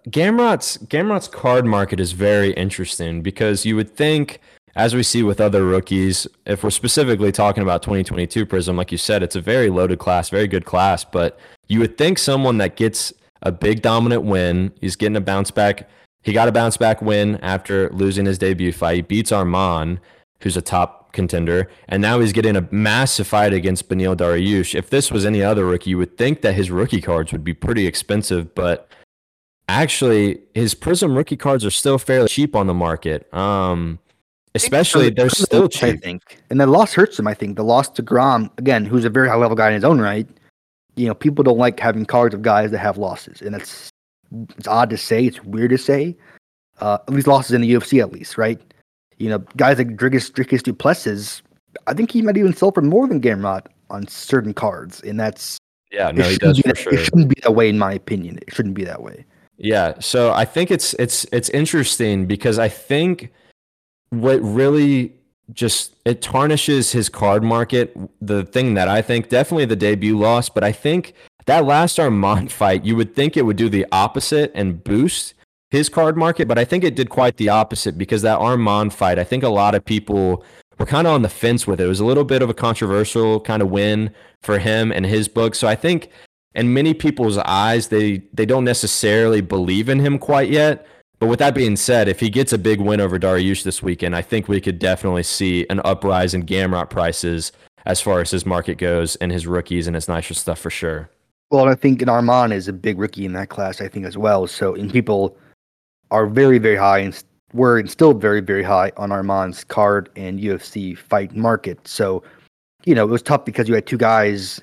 Gamrot's card market is very interesting because you would think, as we see with other rookies, if we're specifically talking about 2022 Prism, like you said, it's a very loaded class, very good class, but you would think someone that gets a big dominant win, he's getting a bounce back. He got a bounce-back win after losing his debut fight. He beats Arman, who's a top contender, and now he's getting a massive fight against Beneil Dariush. If this was any other rookie, you would think that his rookie cards would be pretty expensive, but actually, his Prism rookie cards are still fairly cheap on the market. Especially, they're still cheap. I think. And the loss hurts him, I think. The loss to Grom, again, who's a very high-level guy in his own right, you know, people don't like having cards of guys that have losses, and that's... It's odd to say. It's weird to say. At least losses in the UFC, at least, right? You know, guys like Dricus du Plessis, I think he might even sell for more than Gamrot on certain cards, and that's... Yeah, no, he does for sure. It shouldn't be that way, in my opinion. It shouldn't be that way. Yeah, so I think it's interesting because I think what really just... It tarnishes his card market, the thing that I think... Definitely the debut loss, but I think... That last Arman fight, you would think it would do the opposite and boost his card market, but I think it did quite the opposite because that Arman fight, I think a lot of people we're kind of on the fence with it. It was a little bit of a controversial kind of win for him and his book. So I think in many people's eyes, they don't necessarily believe in him quite yet. But with that being said, if he gets a big win over Dariush this weekend, I think we could definitely see an uprise in Gamrot prices as far as his market goes and his rookies and his nicer stuff for sure. Well, I think Arman is a big rookie in that class, I think, as well. So and people are very, very high and were still very, very high on Arman's card and UFC fight market. So, you know, it was tough because you had two guys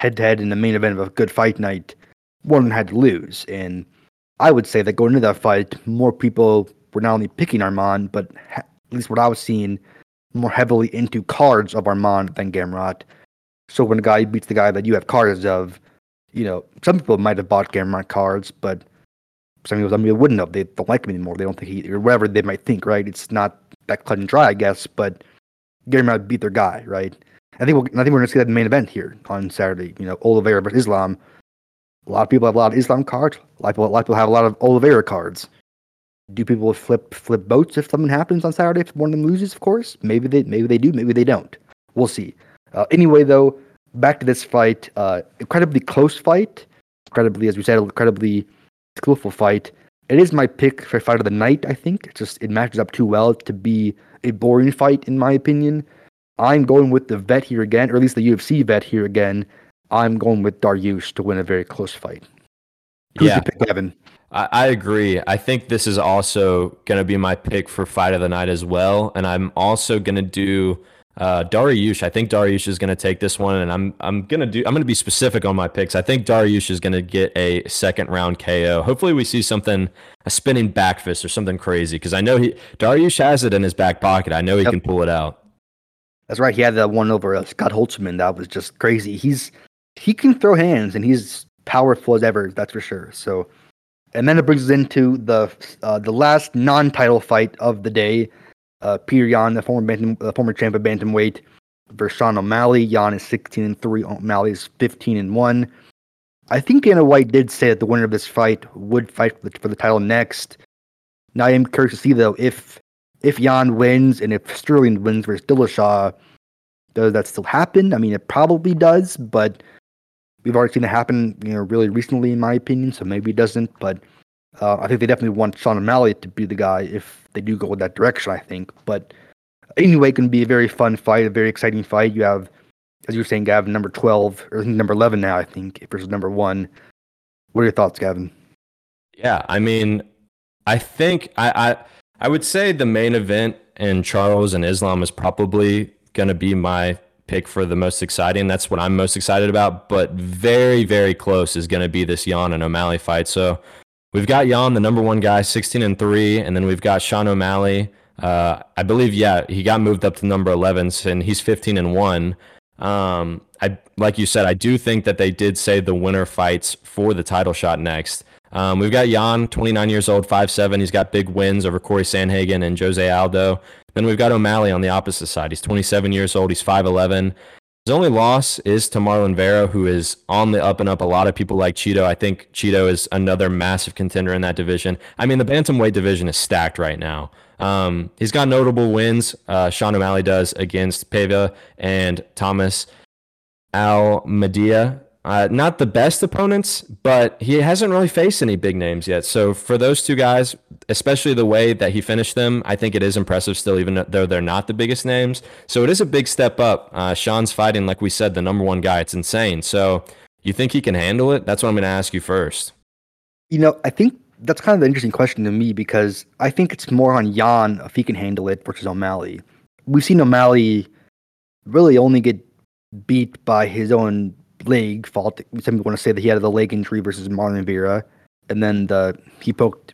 head-to-head in the main event of a good fight night. One had to lose. And I would say that going into that fight, more people were not only picking Arman, but at least what I was seeing, more heavily into cards of Arman than Gamrot. So when a guy beats the guy that you have cards of, you know, some people might have bought Gamrot cards, but some people wouldn't have. They don't like him anymore. They don't think he, or whatever they might think, right? It's not that cut and dry, I guess, but Gamrot beat their guy, right? I think we're going to see that in the main event here on Saturday. You know, Oliveira versus Islam. A lot of people have a lot of Islam cards. A lot of people have a lot of Oliveira cards. Do people flip boats if something happens on Saturday? If one of them loses, of course. Maybe they do. Maybe they don't. We'll see. Anyway, though, back to this fight. Incredibly close fight. Incredibly, as we said, incredibly skillful fight. It is my pick for fight of the night. I think it's just it matches up too well to be a boring fight, in my opinion. I'm going with the vet here again, or at least the UFC vet here again. I'm going with Dariush to win a very close fight. Who's your pick, Evan? I agree. I think this is also going to be my pick for fight of the night as well. And I'm also going to do Dariush. I think Dariush is going to take this one. And I'm going to be specific on my picks. I think Dariush is going to get a second round KO. Hopefully we see something, a spinning back fist or something crazy. Because I know Dariush has it in his back pocket. I know he can pull it out. That's right. He had that one over Scott Holtzman. That was just crazy. He can throw hands and he's powerful as ever. That's for sure. So. And then it brings us into the last non-title fight of the day. Petr Yan, the former champ of bantamweight, versus Sean O'Malley. Yan is 16-3. O'Malley is 15-1. I think Dana White did say that the winner of this fight would fight for the title next. Now I am curious to see though if Yan wins and if Sterling wins versus Dillashaw, does that still happen? I mean, it probably does, but. We've already seen it happen, you know, really recently, in my opinion. So maybe it doesn't, but I think they definitely want Sean O'Malley to be the guy if they do go in that direction. I think, but anyway, it can be a very fun fight, a very exciting fight. You have, as you were saying, Gavin, number 12 or number 11 now, I think, versus number 1. What are your thoughts, Gavin? Yeah, I mean, I think I would say the main event in Charles and Islam is probably going to be my pick for the most exciting. That's what I'm most excited about, but very, very close is going to be this Yan and O'Malley fight. So we've got Yan, the number 1 guy, 16-3, and then we've got Sean O'Malley. I believe, he got moved up to number 11, and he's 15-1. Like you said, I do think that they did say the winner fights for the title shot next. We've got Yan, 29 years old, 5'7". He's got big wins over Corey Sanhagen and Jose Aldo. Then we've got O'Malley on the opposite side. He's 27 years old. He's 5'11". His only loss is to Marlon Vera, who is on the up and up. A lot of people like Cheeto. I think Cheeto is another massive contender in that division. I mean, the bantamweight division is stacked right now. He's got notable wins. Sean O'Malley does against Paiva and Thomas Almeida. Not the best opponents, but he hasn't really faced any big names yet. So for those two guys, especially the way that he finished them, I think it is impressive still, even though they're not the biggest names. So it is a big step up. Sean's fighting, like we said, the number 1 guy. It's insane. So you think he can handle it? That's what I'm going to ask you first. You know, I think that's kind of an interesting question to me because I think it's more on Yan if he can handle it versus O'Malley. We've seen O'Malley really only get beat by his own leg fault. Some people want to say that he had the leg injury versus Marlon Vera, and then he poked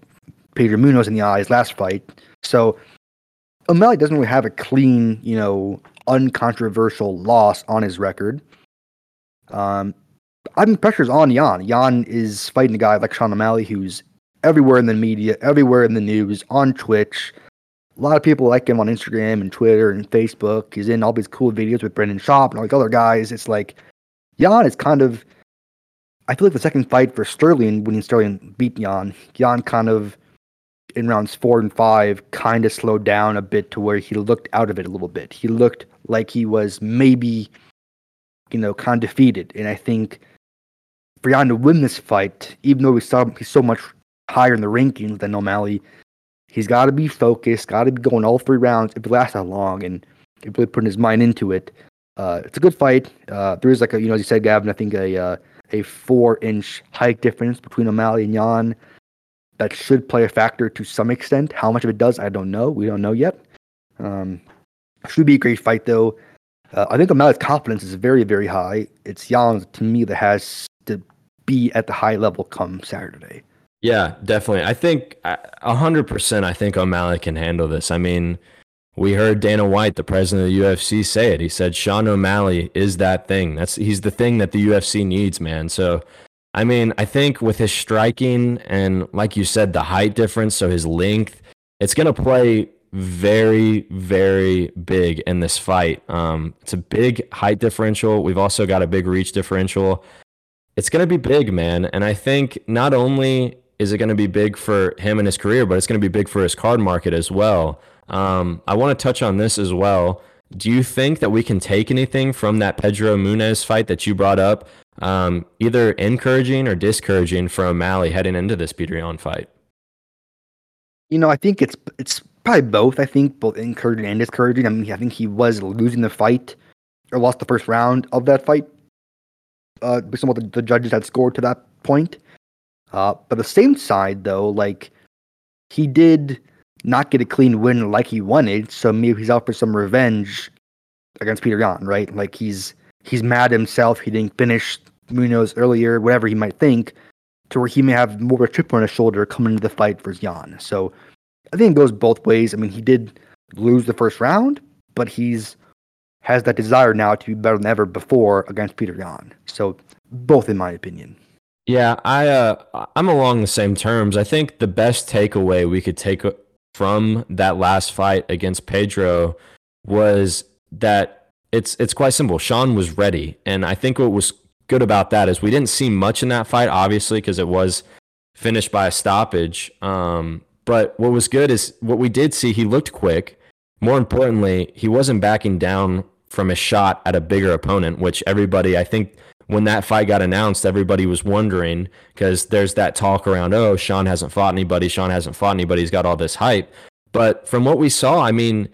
Pedro Munoz in the eyes last fight. So O'Malley doesn't really have a clean, you know, uncontroversial loss on his record. I mean, pressure's on Yan. Yan is fighting a guy like Sean O'Malley, who's everywhere in the media, everywhere in the news, on Twitch. A lot of people like him on Instagram and Twitter and Facebook. He's in all these cool videos with Brendan Schaub and all these other guys. It's like Yan is kind of, I feel like the second fight for Sterling, when Sterling beat Yan, Yan kind of in rounds 4 and 5 kind of slowed down a bit to where he looked out of it a little bit. He looked like he was maybe, kind of defeated. And I think for Yan to win this fight, even though we saw him, he's so much higher in the rankings than O'Malley, he's got to be focused, got to be going all 3 rounds. If it lasts that long and if really putting his mind into it, it's a good fight. There is as you said, Gavin, I think a 4-inch height difference between O'Malley and Yan. That should play a factor to some extent. How much of it does, I don't know. We don't know yet. Should be a great fight, though. I think O'Malley's confidence is very, very high. It's Yan, to me, that has to be at the high level come Saturday. Yeah, definitely. I think 100%, I think O'Malley can handle this. I mean, we heard Dana White, the president of the UFC, say it. He said, Sean O'Malley is that thing. He's the thing that the UFC needs, man. So, I mean, I think with his striking and, like you said, the height difference, so his length, it's going to play very, very big in this fight. It's a big height differential. We've also got a big reach differential. It's going to be big, man. And I think not only is it going to be big for him and his career, but it's going to be big for his card market as well. I want to touch on this as well. Do you think that we can take anything from that Pedro Munez fight that you brought up? Either encouraging or discouraging for O'Malley heading into this Petr Yan fight? I think it's probably both. I think both encouraging and discouraging. I mean, I think he was losing the fight or lost the first round of that fight based on what the judges had scored to that point. But the same side, though, he did not get a clean win like he wanted, so maybe he's out for some revenge against Petr Yan, right? He's mad at himself. He didn't finish Munoz earlier, whatever he might think, to where he may have more of a chip on his shoulder coming into the fight versus Yan. So I think it goes both ways. I mean, he did lose the first round, but has that desire now to be better than ever before against Petr Yan. So both, in my opinion. Yeah, I'm along the same terms. I think the best takeaway we could take from that last fight against Pedro was that it's quite simple. Sean was ready, and I think what was good about that is we didn't see much in that fight, obviously, because it was finished by a stoppage. But what was good is what we did see. He looked quick. More importantly, he wasn't backing down from a shot at a bigger opponent, which everybody, I think, when that fight got announced, everybody was wondering, because there's that talk around, oh, Sean hasn't fought anybody. Sean hasn't fought anybody. He's got all this hype. But from what we saw, I mean,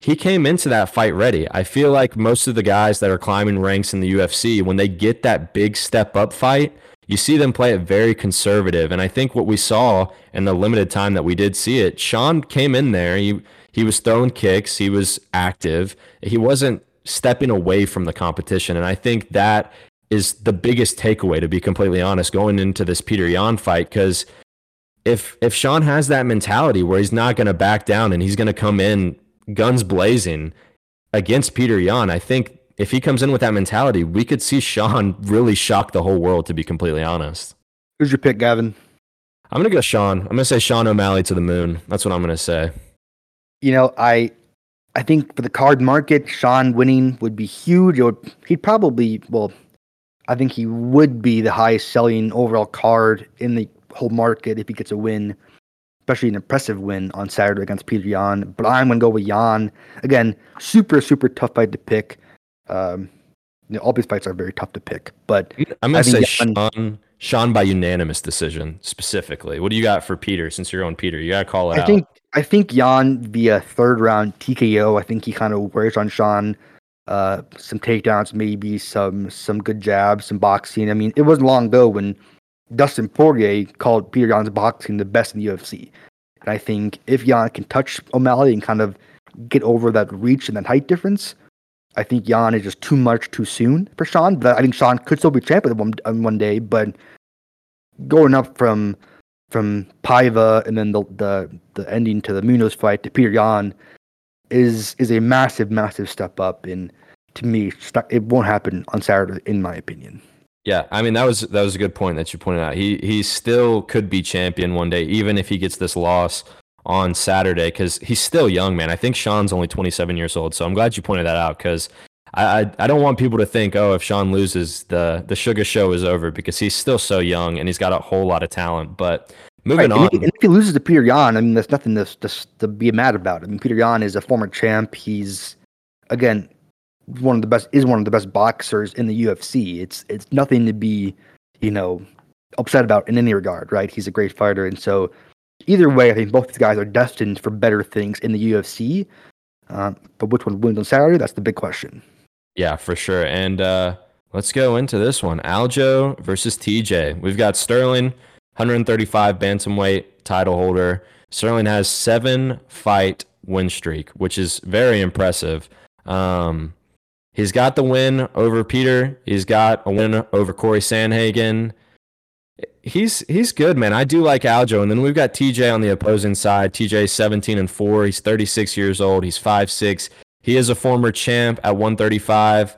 he came into that fight ready. I feel like most of the guys that are climbing ranks in the UFC, when they get that big step-up fight, you see them play it very conservative. And I think what we saw in the limited time that we did see it, Sean came in there. He was throwing kicks. He was active. He wasn't stepping away from the competition. And I think that is the biggest takeaway, to be completely honest, going into this Petr Yan fight, because if Sean has that mentality where he's not going to back down and he's going to come in guns blazing against Petr Yan, I think if he comes in with that mentality, we could see Sean really shock the whole world, to be completely honest. Who's your pick, Gavin? I'm going to go Sean. I'm going to say Sean O'Malley to the moon. That's what I'm going to say. I think for the card market, Sean winning would be huge. I think he would be the highest selling overall card in the whole market if he gets a win, especially an impressive win on Saturday against Petr Yan. But I'm going to go with Yan. Again, super, super tough fight to pick. All these fights are very tough to pick. But I'm going to say Sean by unanimous decision specifically. What do you got for Petr, since you're on Petr? You got to call it out. I think Yan via third-round TKO. I think he kind of wears on Sean. Some takedowns, maybe some good jabs, some boxing. I mean, it wasn't long ago when Dustin Poirier called Petr Yan's boxing the best in the UFC. And I think if Yan can touch O'Malley and kind of get over that reach and that height difference, I think Yan is just too much too soon for Sean. But I think Sean could still be champion one day, but going up from Paiva and then the ending to the Munoz fight to Petr Yan is a massive, massive step up, and to me, it won't happen on Saturday, in my opinion. Yeah, I mean, that was a good point that you pointed out. He still could be champion one day, even if he gets this loss on Saturday, because he's still young, man. I think Sean's only 27 years old, so I'm glad you pointed that out, because I don't want people to think, oh, if Sean loses, the Sugar Show is over, because he's still so young, and he's got a whole lot of talent, but Moving on. And if he loses to Petr Yan, I mean, there's nothing to be mad about. I mean, Petr Yan is a former champ. He's, again, one of the best boxers in the UFC. It's nothing to be, upset about in any regard, right? He's a great fighter. And so either way, I think both these guys are destined for better things in the UFC. But which one wins on Saturday? That's the big question. Yeah, for sure. And let's go into this one. Aljo versus TJ. We've got Sterling, 135 bantamweight title holder. Sterling has 7-fight win streak, which is very impressive. He's got the win over Peter. He's got a win over Corey Sanhagen. He's good, man. I do like Aljo. And then we've got TJ on the opposing side. TJ's 17-4. He's 36 years old. He's 5'6". He is a former champ at 135.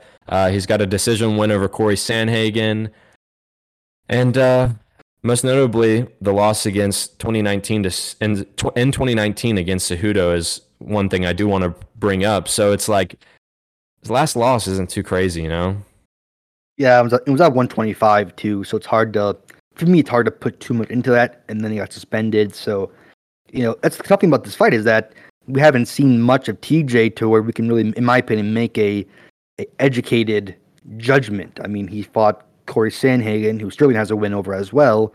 He's got a decision win over Corey Sanhagen. And most notably, the loss against 2019 against Cejudo is one thing I do want to bring up. So it's like his last loss isn't too crazy, you know? Yeah, it was at 125 too. So it's hard to. For me, it's hard to put too much into that, and then he got suspended. So, that's the tough thing about this fight is that we haven't seen much of TJ to where we can really, in my opinion, make an educated judgment. I mean, he fought Corey Sanhagen, who Sterling has a win over as well.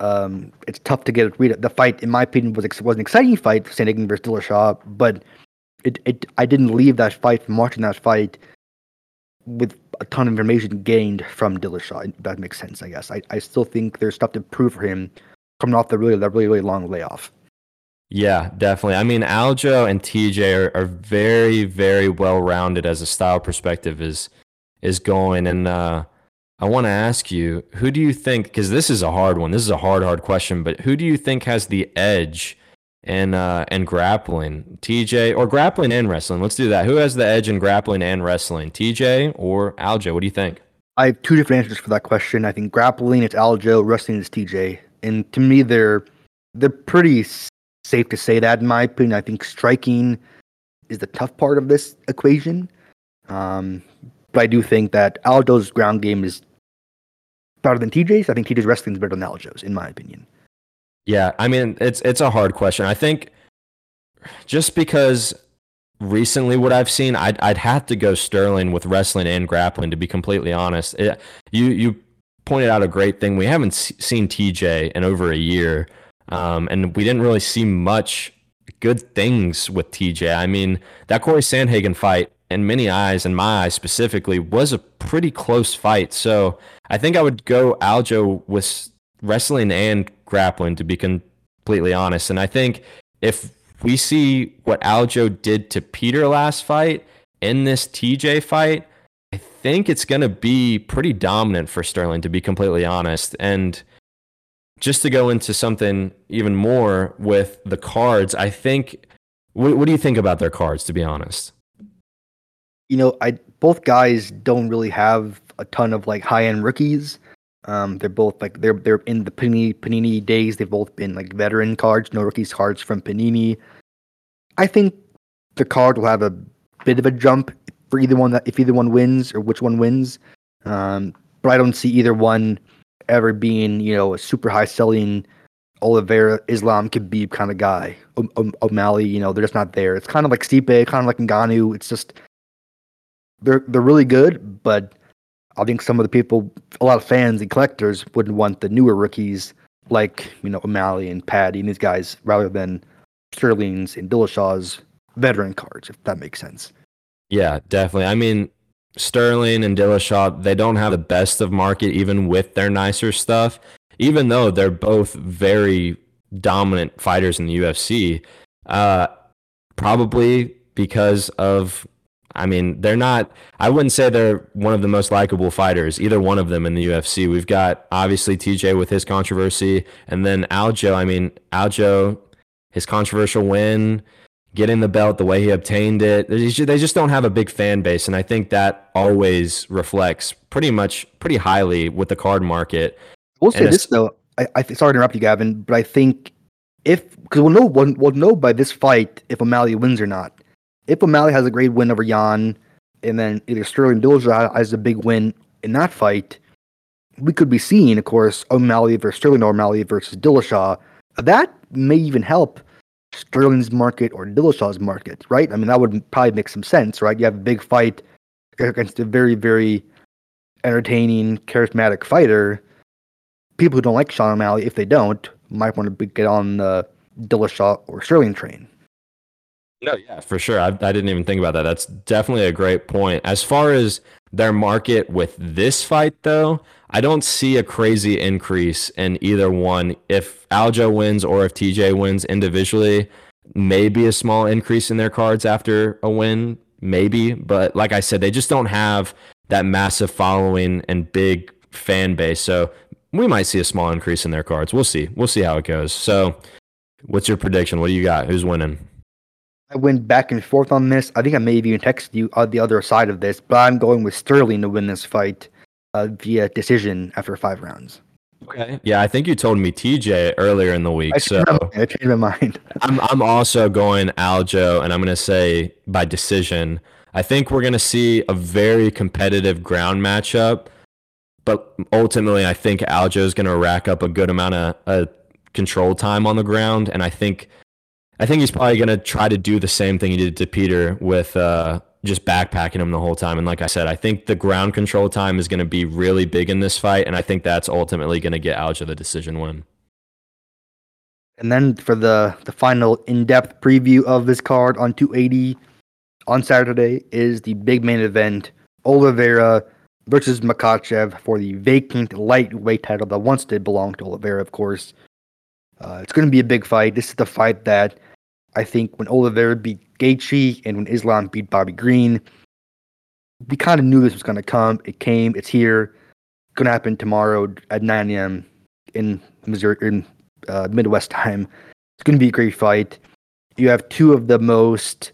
It's tough to get read. The fight, in my opinion, was an exciting fight, Sanhagen versus Dillashaw, but I didn't leave that fight from watching that fight with a ton of information gained from Dillashaw. If that makes sense, I guess. I still think there's stuff to prove for him coming off that really long layoff. Yeah, definitely. I mean, Aljo and TJ are very, very well-rounded as a style perspective is going. And I want to ask you, who do you think, because this is a hard one, this is a hard question, but who do you think has the edge in grappling, TJ, or grappling and wrestling? Let's do that. Who has the edge in grappling and wrestling, TJ or Aljo? What do you think? I have two different answers for that question. I think grappling, it's Aljo, wrestling is TJ. And to me, they're pretty safe to say that, in my opinion. I think striking is the tough part of this equation. But I do think that Aljo's ground game is better than TJ's. I think TJ's wrestling is better than Aljo's, in my opinion. Yeah, I mean, it's a hard question. I think just because recently what I've seen, I'd have to go Sterling with wrestling and grappling, to be completely honest. You pointed out a great thing. We haven't seen TJ in over a year, and we didn't really see much good things with TJ. I mean, that Corey Sanhagen fight, in many eyes, in my eyes specifically, was a pretty close fight. So I think I would go Aljo with wrestling and grappling, to be completely honest. And I think if we see what Aljo did to Peter last fight in this TJ fight, I think it's going to be pretty dominant for Sterling, to be completely honest. And just to go into something even more with the cards, I think, what do you think about their cards, to be honest? Both guys don't really have a ton of high-end rookies. They're both they're in the Panini days. They've both been veteran cards, no rookies cards from Panini. I think the card will have a bit of a jump for either one, that if either one wins or which one wins. But I don't see either one ever being a super high selling Oliveira, Islam, Khabib kind of guy. O'Malley, they're just not there. It's kind of like Stipe, kind of like Ngannou. It's just they're really good, but I think some of the people, a lot of fans and collectors, wouldn't want the newer rookies like, O'Malley and Paddy and these guys, rather than Sterling's and Dillashaw's veteran cards, if that makes sense. Yeah, definitely. I mean, Sterling and Dillashaw, they don't have the best of market, even with their nicer stuff, even though they're both very dominant fighters in the UFC, probably because of, I mean, they're not, I wouldn't say they're one of the most likable fighters, either one of them in the UFC. We've got, obviously, TJ with his controversy, and then Aljo. I mean, Aljo, his controversial win, getting the belt, the way he obtained it. They just don't have a big fan base, and I think that always reflects pretty highly with the card market. We'll say this, though. Sorry to interrupt you, Gavin, but I think because we'll know by this fight if O'Malley wins or not. If O'Malley has a great win over Yan, and then either Sterling Dillashaw has a big win in that fight, we could be seeing, of course, O'Malley versus Sterling, O'Malley versus Dillashaw. That may even help Sterling's market or Dillashaw's market, right? I mean, that would probably make some sense, right? You have a big fight against a very, very entertaining, charismatic fighter. People who don't like Sean O'Malley, if they don't, might want to get on the Dillashaw or Sterling train. No, yeah, for sure. I didn't even think about that. That's definitely a great point. As far as their market with this fight, though, I don't see a crazy increase in either one. If Aljo wins or if TJ wins individually, maybe a small increase in their cards after a win, maybe. But like I said, they just don't have that massive following and big fan base. So we might see a small increase in their cards. We'll see. We'll see how it goes. So what's your prediction? What do you got? Who's winning? I went back and forth on this. I think I may have even texted you on the other side of this, but I'm going with Sterling to win this fight via decision after 5 rounds. Okay. Yeah, I think you told me TJ earlier in the week. I changed my mind. I'm also going Aljo, and I'm going to say by decision. I think we're going to see a very competitive ground matchup, but ultimately I think Aljo is going to rack up a good amount of control time on the ground, and I think he's probably going to try to do the same thing he did to Peter with just backpacking him the whole time. And like I said, I think the ground control time is going to be really big in this fight, and I think that's ultimately going to get Aljo the decision win. And then for the final in-depth preview of this card on 280 on Saturday is the big main event, Oliveira versus Makhachev for the vacant lightweight title that once did belong to Oliveira, of course. It's going to be a big fight. This is the fight that I think when Oliveira beat Gaethje and when Islam beat Bobby Green, we kind of knew this was going to come. It came. It's here. It's going to happen tomorrow at 9 a.m. in Missouri, in Midwest time. It's going to be a great fight. You have two of the most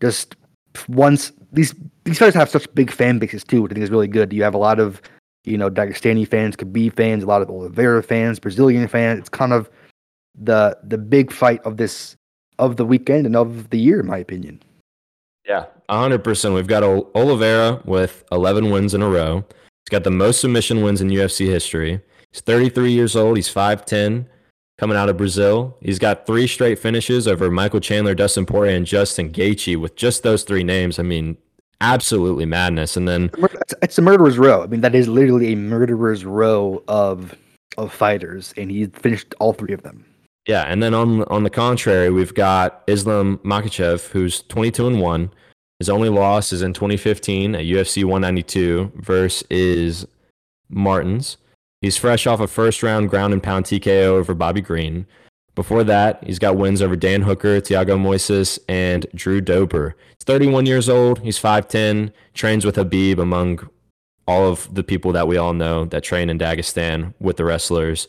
just once these fighters have such big fan bases too, which I think is really good. You have a lot of Dagestani fans, Khabib fans, a lot of Oliveira fans, Brazilian fans. It's kind of the big fight of this. Of the weekend and of the year, in my opinion. Yeah, 100%. We've got Oliveira with 11 wins in a row. He's got the most submission wins in UFC history. He's 33 years old. He's 5'10", coming out of Brazil. He's got 3 straight finishes over Michael Chandler, Dustin Poirier, and Justin Gaethje. With just those 3 names, I mean, absolutely madness. And then it's a murderer's row. I mean, that is literally a murderer's row of fighters, and he finished all 3 of them. Yeah, and then on the contrary, we've got Islam Makhachev, who's 22-1. His only loss is in 2015 at UFC 192 versus Martins. He's fresh off a first-round ground-and-pound TKO over Bobby Green. Before that, he's got wins over Dan Hooker, Thiago Moises, and Drew Dober. He's 31 years old. He's 5'10", trains with Habib, among all of the people that we all know that train in Dagestan with the wrestlers.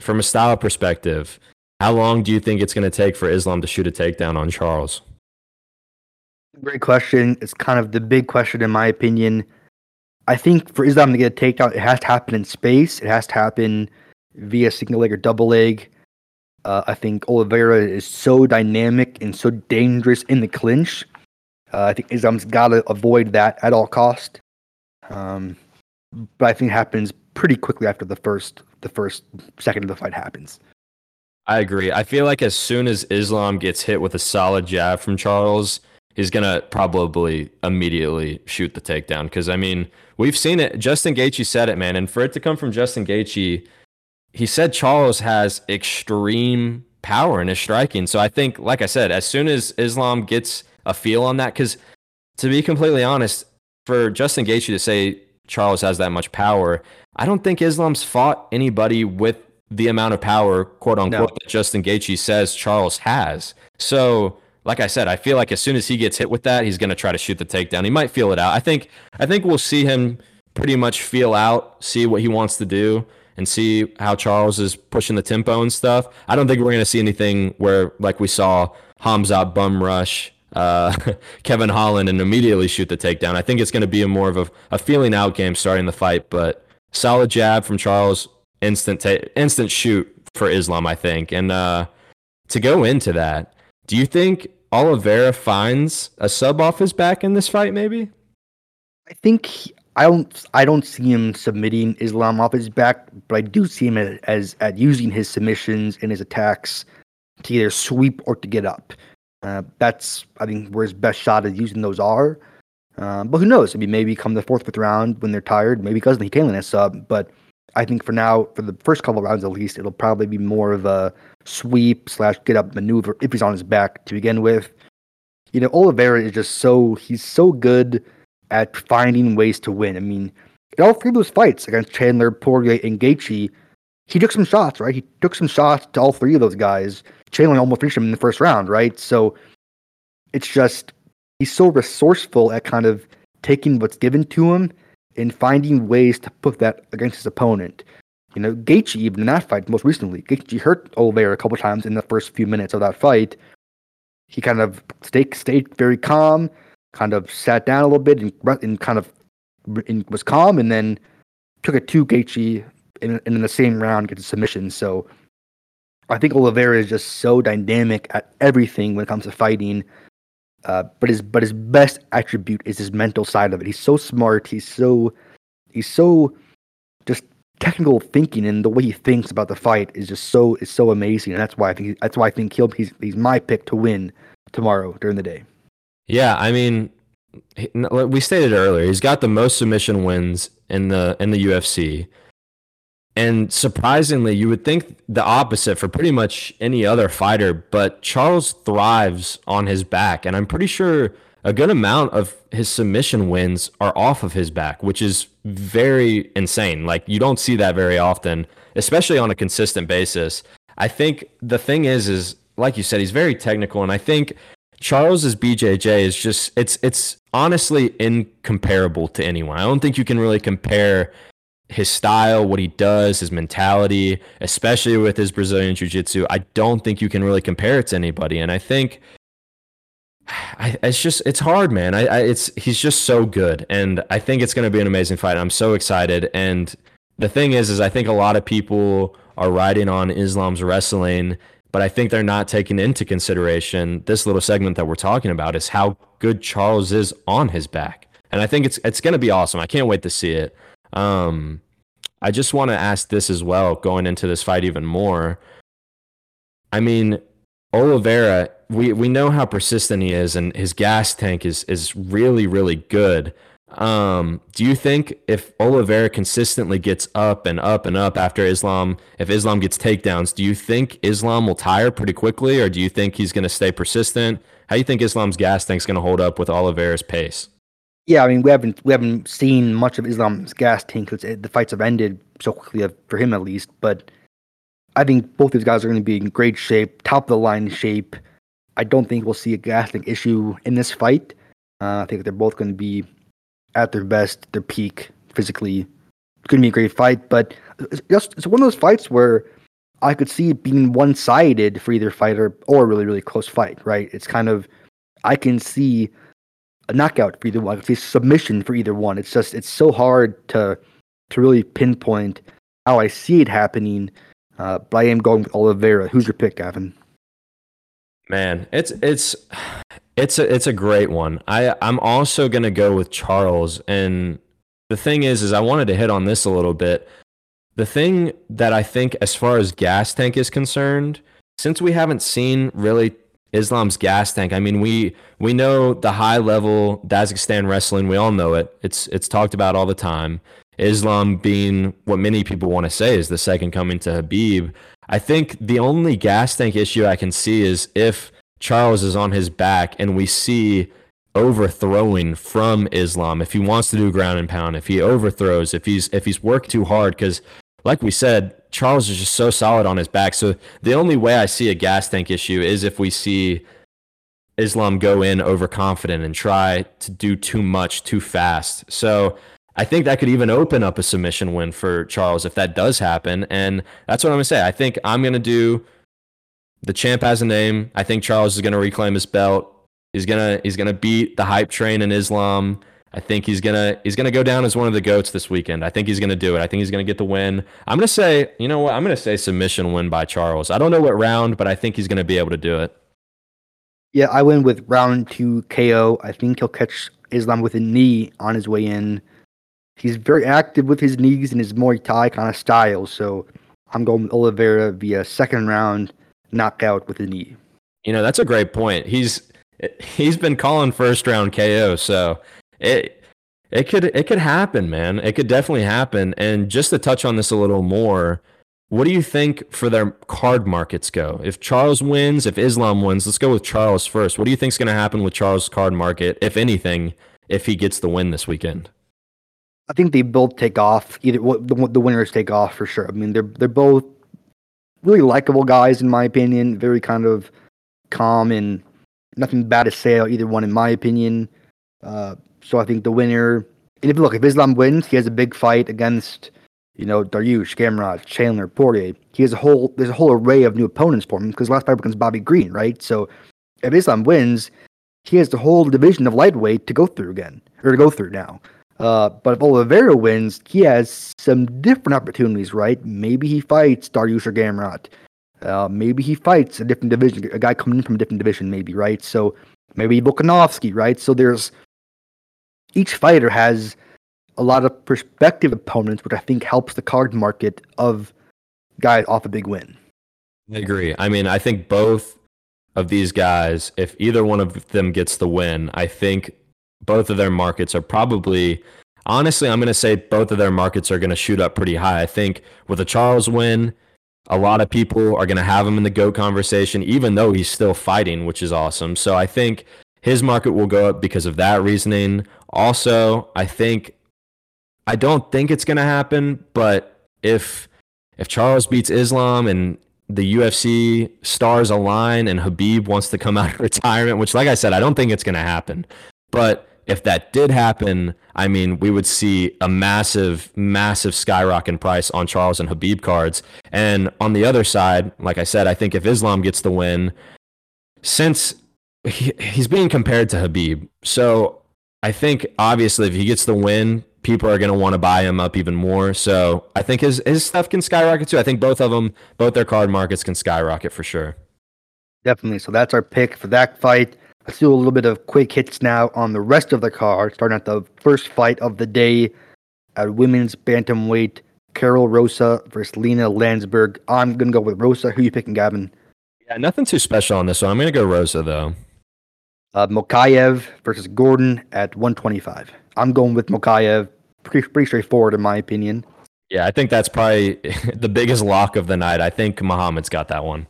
From a style perspective, how long do you think it's going to take for Islam to shoot a takedown on Charles? Great question. It's kind of the big question, in my opinion. I think for Islam to get a takedown, it has to happen in space. It has to happen via single leg or double leg. I think Oliveira is so dynamic and so dangerous in the clinch. I think Islam's got to avoid that at all cost. But I think it happens pretty quickly after the first second of the fight happens. I agree. I feel like as soon as Islam gets hit with a solid jab from Charles, he's going to probably immediately shoot the takedown. Because, I mean, we've seen it. Justin Gaethje said it, man. And for it to come from Justin Gaethje, he said Charles has extreme power in his striking. So I think, like I said, as soon as Islam gets a feel on that, because to be completely honest, for Justin Gaethje to say Charles has that much power, I don't think Islam's fought anybody with the amount of power, quote-unquote, that Justin Gaethje says Charles has. So, like I said, I feel like as soon as he gets hit with that, he's going to try to shoot the takedown. He might feel it out. I think we'll see him pretty much feel out, see what he wants to do, and see how Charles is pushing the tempo and stuff. I don't think we're going to see anything where, like we saw Khamzat bum rush Kevin Holland and immediately shoot the takedown. I think it's going to be more of a feeling out game starting the fight, but solid jab from Charles, instant shoot for Islam, I think. And to go into that, do you think Oliveira finds a sub off his back in this fight, maybe? I think I don't see him submitting Islam off his back, but I do see him as using his submissions and his attacks to either sweep or to get up. That's, I think, where his best shot at using those are. But who knows? I mean, maybe come the fifth round when they're tired, maybe because he can land a sub. But I think for now, for the first couple of rounds at least, it'll probably be more of a sweep / get up maneuver if he's on his back to begin with. You know, Oliveira is just he's so good at finding ways to win. I mean, in all three of those fights against Chandler, Poirier, and Gaethje, he took some shots, right? He took some shots to all three of those guys. Chandler almost finished him in the first round, right? So it's just, he's so resourceful at kind of taking what's given to him and finding ways to put that against his opponent. You know, Gaethje, even in that fight most recently, Gaethje hurt Oliveira a couple times in the first few minutes of that fight. He kind of stayed very calm, kind of sat down a little bit and was calm, and then took it to Gaethje in the same round, gets a submission. So I think Oliveira is just so dynamic at everything when it comes to fighting. But his best attribute is his mental side of it. He's so smart. He's so just technical thinking, and the way he thinks about the fight is so amazing. And that's why I think he's my pick to win tomorrow during the day. Yeah, I mean, we stated earlier, he's got the most submission wins in the UFC. And surprisingly, you would think the opposite for pretty much any other fighter, but Charles thrives on his back. And I'm pretty sure a good amount of his submission wins are off of his back, which is very insane. Like, you don't see that very often, especially on a consistent basis. I think the thing is like you said, he's very technical. And I think Charles's BJJ is just, it's honestly incomparable to anyone. I don't think you can really compare his style, what he does, his mentality, especially with his Brazilian jiu-jitsu. I don't think you can really compare it to anybody. And I think it's just, it's hard, man. He's just so good. And I think it's going to be an amazing fight. I'm so excited. And the thing is I think a lot of people are riding on Islam's wrestling, but I think they're not taking into consideration this little segment that we're talking about is how good Charles is on his back. And I think it's going to be awesome. I can't wait to see it. I just want to ask this as well, going into this fight even more. I mean, Oliveira, we know how persistent he is, and his gas tank is really, really good. Do you think if Oliveira consistently gets up and up and up after Islam, if Islam gets takedowns, do you think Islam will tire pretty quickly, or do you think he's going to stay persistent? How do you think Islam's gas tank's going to hold up with Oliveira's pace? Yeah, I mean, we haven't seen much of Islam's gas tank because the fights have ended so quickly for him at least. But I think both these guys are going to be in great shape, top of the line shape. I don't think we'll see a gas tank issue in this fight. I think they're both going to be at their best, their peak physically. It's going to be a great fight, but it's one of those fights where I could see it being one-sided for either fighter or a really, really close fight. Right? It's kind of, I can see a knockout for either one. It's a submission for either one. It's just, it's so hard to really pinpoint how I see it happening. But I am going with Oliveira. Who's your pick, Gavin? Man, it's a great one. I'm also gonna go with Charles. And the thing is I wanted to hit on this a little bit. The thing that I think, as far as gas tank is concerned, since we haven't seen really Islam's gas tank. I mean, we know the high level Dagestan wrestling. We all know it. It's talked about all the time. Islam being what many people want to say is the second coming to Habib. I think the only gas tank issue I can see is if Charles is on his back and we see overthrowing from Islam. If he wants to do ground and pound, if he overthrows, if he's worked too hard, because like we said, Charles is just so solid on his back. So the only way I see a gas tank issue is if we see Islam go in overconfident and try to do too much too fast. So I think that could even open up a submission win for Charles if that does happen. And that's what I'm going to say. I think I'm going to do the champ has a name. I think Charles is going to reclaim his belt. He's going to beat the hype train in Islam. I think he's gonna go down as one of the GOATs this weekend. I think he's gonna do it. I think he's gonna get the win. I'm gonna say, you know what? I'm gonna say submission win by Charles. I don't know what round, but I think he's gonna be able to do it. Yeah, I went with round 2 KO. I think he'll catch Islam with a knee on his way in. He's very active with his knees and his Muay Thai kind of style, so I'm going with Oliveira via second round knockout with a knee. You know, that's a great point. He's been calling first round KO, so it could happen, man. It could definitely happen. And just to touch on this a little more, what do you think for their card markets go? If Charles wins, if Islam wins, let's go with Charles first. What do you think's going to happen with Charles' card market, if anything, if he gets the win this weekend? I think they both take off. Either the winners take off for sure. I mean, they're both really likable guys in my opinion. Very kind of calm and nothing bad to say about either one in my opinion. So I think the winner. And if Islam wins, he has a big fight against Dariush, Gamrot, Chandler, Poirier. There's a whole array of new opponents for him because last fight was against Bobby Green, right? So if Islam wins, he has the whole division of lightweight to go through again or to go through now. But if Oliveira wins, he has some different opportunities, right? Maybe he fights Dariush or Gamrot. Maybe he fights a different division, a guy coming in from a different division, maybe, right? So maybe Volkanovski, right? So each fighter has a lot of prospective opponents, which I think helps the card market of guys off a big win. I agree. I mean, I think both of these guys, if either one of them gets the win, I think both of their markets are probably, honestly, I'm going to say both of their markets are going to shoot up pretty high. I think with a Charles win, a lot of people are going to have him in the GOAT conversation, even though he's still fighting, which is awesome. So I think his market will go up because of that reasoning. Also, I don't think it's going to happen, but if Charles beats Islam and the UFC stars align and Khabib wants to come out of retirement, which, like I said, I don't think it's going to happen. But if that did happen, I mean, we would see a massive, massive skyrocket in price on Charles and Khabib cards. And on the other side, like I said, I think if Islam gets the win, since he's being compared to Khabib, so I think obviously if he gets the win, people are going to want to buy him up even more. So I think his stuff can skyrocket too. I think both their card markets can skyrocket for sure. Definitely. So that's our pick for that fight. Let's do a little bit of quick hits now on the rest of the card, starting at the first fight of the day at women's bantamweight, Carol Rosa versus Lena Landsberg. I'm going to go with Rosa. Who are you picking, Gavin? Yeah, nothing too special on this one. I'm going to go Rosa, though. Mokayev versus Gordon at 125. I'm going with Mokayev. Pretty straightforward, in my opinion. Yeah, I think that's probably the biggest lock of the night. I think Muhammad's got that one.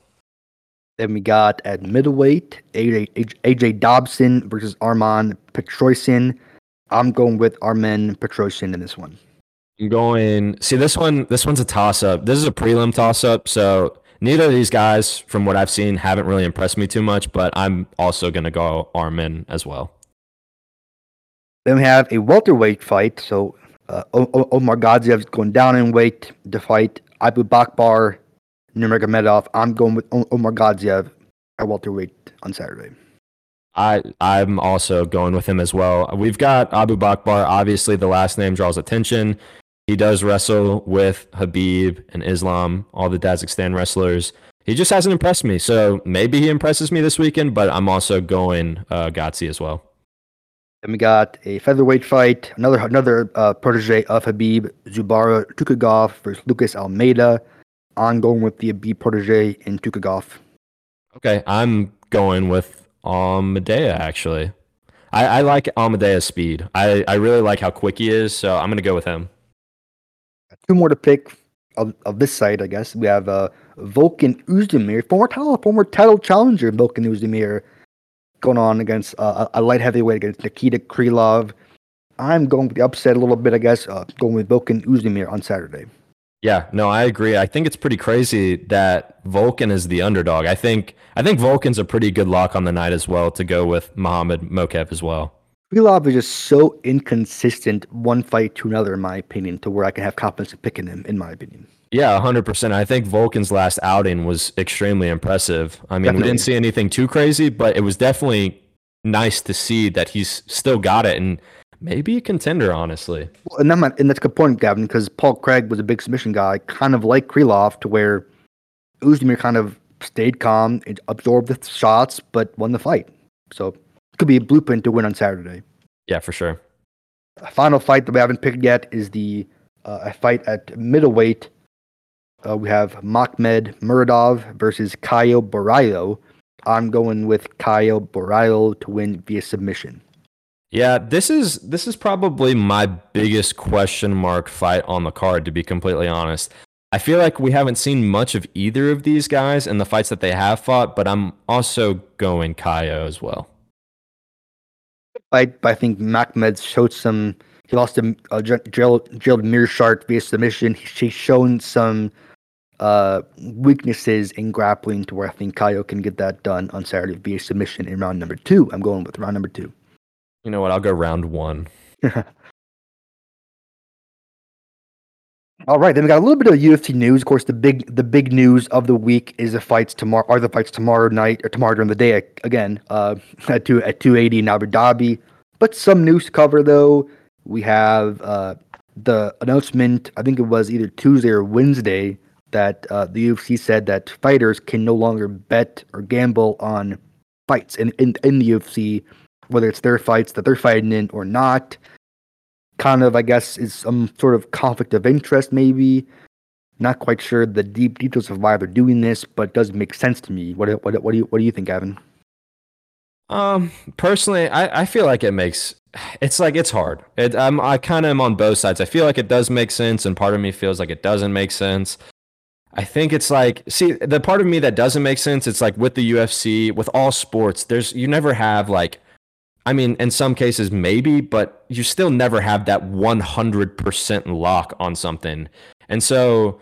Then we got at middleweight, AJ Dobson versus Arman Petrosyan. I'm going with Arman Petrosyan in this one. This one's a toss-up. This is a prelim toss-up, so neither of these guys, from what I've seen, haven't really impressed me too much, but I'm also going to go Arman as well. Then we have a welterweight fight, so Omar Gadzhiev's going down in weight to fight Abubakar Nurmagomedov. I'm going with Omar Gadzhiev at welterweight on Saturday. I'm also going with him as well. We've got Abubakar. Obviously, the last name draws attention. He does wrestle with Khabib and Islam, all the Dagestan wrestlers. He just hasn't impressed me, so maybe he impresses me this weekend, but I'm also going Gatsi as well. Then we got a featherweight fight, another protege of Khabib, Zubara Tukagov versus Lucas Almeida. I'm going with the Khabib protege in Tukagov. Okay, I'm going with Almeida, actually. I like Almeida's speed. I really like how quick he is, so I'm going to go with him. Two more to pick of this side, I guess. We have Volkan Oezdemir, former title challenger Volkan Oezdemir, going on against a light heavyweight against Nikita Krylov. I'm going with the upset a little bit, I guess, going with Volkan Oezdemir on Saturday. Yeah, no, I agree. I think it's pretty crazy that Volkan is the underdog. I think Volkan's a pretty good lock on the night as well to go with Muhammad Mokayev as well. Krylov is just so inconsistent one fight to another, in my opinion, to where I can have confidence in picking him, in my opinion. Yeah, 100%. I think Volkan's last outing was extremely impressive. I mean, definitely. We didn't see anything too crazy, but it was definitely nice to see that he's still got it and maybe a contender, honestly. Well, and that's a good point, Gavin, because Paul Craig was a big submission guy, kind of like Krylov, to where Oezdemir kind of stayed calm, absorbed the shots, but won the fight. So could be a blueprint to win on Saturday. Yeah, for sure. Final fight that we haven't picked yet is the a fight at middleweight. We have Makhachev Muradov versus Caio Borraio. I'm going with Caio Borraio to win via submission. Yeah, this is probably my biggest question mark fight on the card, to be completely honest. I feel like we haven't seen much of either of these guys in the fights that they have fought, but I'm also going Caio as well. I think Makhachev showed some. He lost to Gerald Meerschaert via submission. He's shown some weaknesses in grappling to where I think Caio can get that done on Saturday via submission in round number 2. I'm going with round number 2. You know what? I'll go round 1. All right, then we got a little bit of UFC news. Of course, the big news of the week is the fights tomorrow night or tomorrow during the day again at 2:80 in Abu Dhabi. But some news to cover though. We have the announcement. I think it was either Tuesday or Wednesday that the UFC said that fighters can no longer bet or gamble on fights in the UFC, whether it's their fights that they're fighting in or not. Kind of, I guess, is some sort of conflict of interest, maybe. Not quite sure the deep details of why they're doing this, but it does make sense to me. What do you think, Evan? Personally, I feel like it makes. It's like it's hard. I kind of am on both sides. I feel like it does make sense, and part of me feels like it doesn't make sense. I think it's like, see, the part of me that doesn't make sense. It's like with the UFC, with all sports, you never have like. I mean, in some cases, maybe, but you still never have that 100% lock on something. And so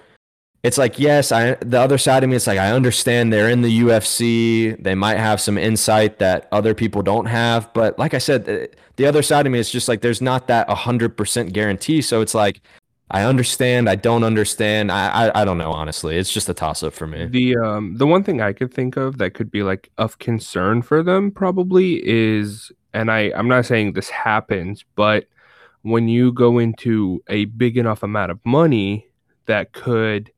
it's like, yes, the other side of me, it's like, I understand they're in the UFC. They might have some insight that other people don't have. But like I said, the other side of me is just like, there's not that 100% guarantee. So it's like, I understand. I don't understand. I don't know, honestly. It's just a toss-up for me. The one thing I could think of that could be like of concern for them probably is... And I'm not saying this happens, but when you go into a big enough amount of money, that could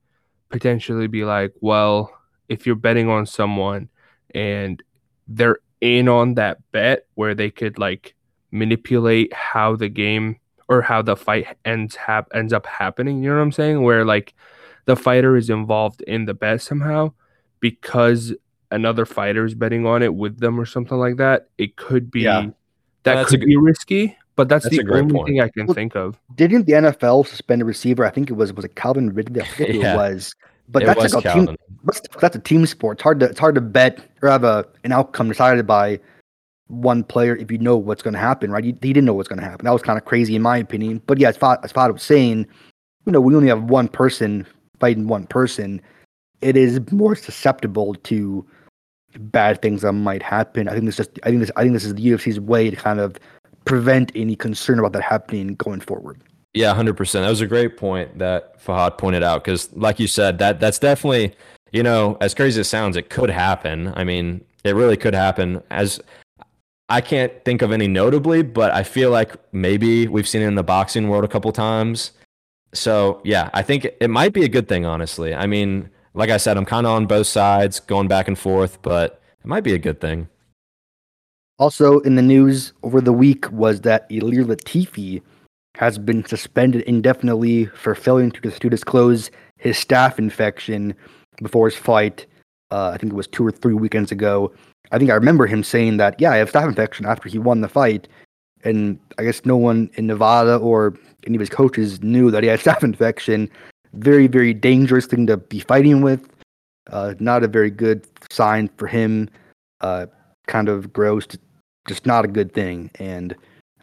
potentially be like, well, if you're betting on someone and they're in on that bet where they could like manipulate how the game or how the fight ends up happening, you know what I'm saying? Where like the fighter is involved in the bet somehow because another fighter is betting on it with them or something like that. It could be that could be risky, but that's the only thing I can think of. Didn't the NFL suspend a receiver? I think it was Calvin Ridley. I forget who it was, but that's like a team. That's a team sport. It's hard to bet or have an outcome decided by one player if you know what's going to happen, right? He didn't know what's going to happen. That was kind of crazy in my opinion. But yeah, as Fahad was saying, you know, we only have one person fighting one person. It is more susceptible to bad things that might happen. I think this is the UFC's way to kind of prevent any concern about that happening going forward. Yeah, 100%. That was a great point that Fahad pointed out because, like you said, that's definitely, you know, as crazy as it sounds, it could happen. I mean, it really could happen. As I can't think of any notably, but I feel like maybe we've seen it in the boxing world a couple times. So yeah, I think it might be a good thing, honestly. I mean, like I said, I'm kind of on both sides, going back and forth, but it might be a good thing. Also, in the news over the week was that Ilir Latifi has been suspended indefinitely for failing to disclose his staph infection before his fight. I think it was 2 or 3 weekends ago. I think I remember him saying that, yeah, I have staph infection after he won the fight. And I guess no one in Nevada or any of his coaches knew that he had staph infection. Very, very dangerous thing to be fighting with. Not a very good sign for him. Kind of gross. Just not a good thing. And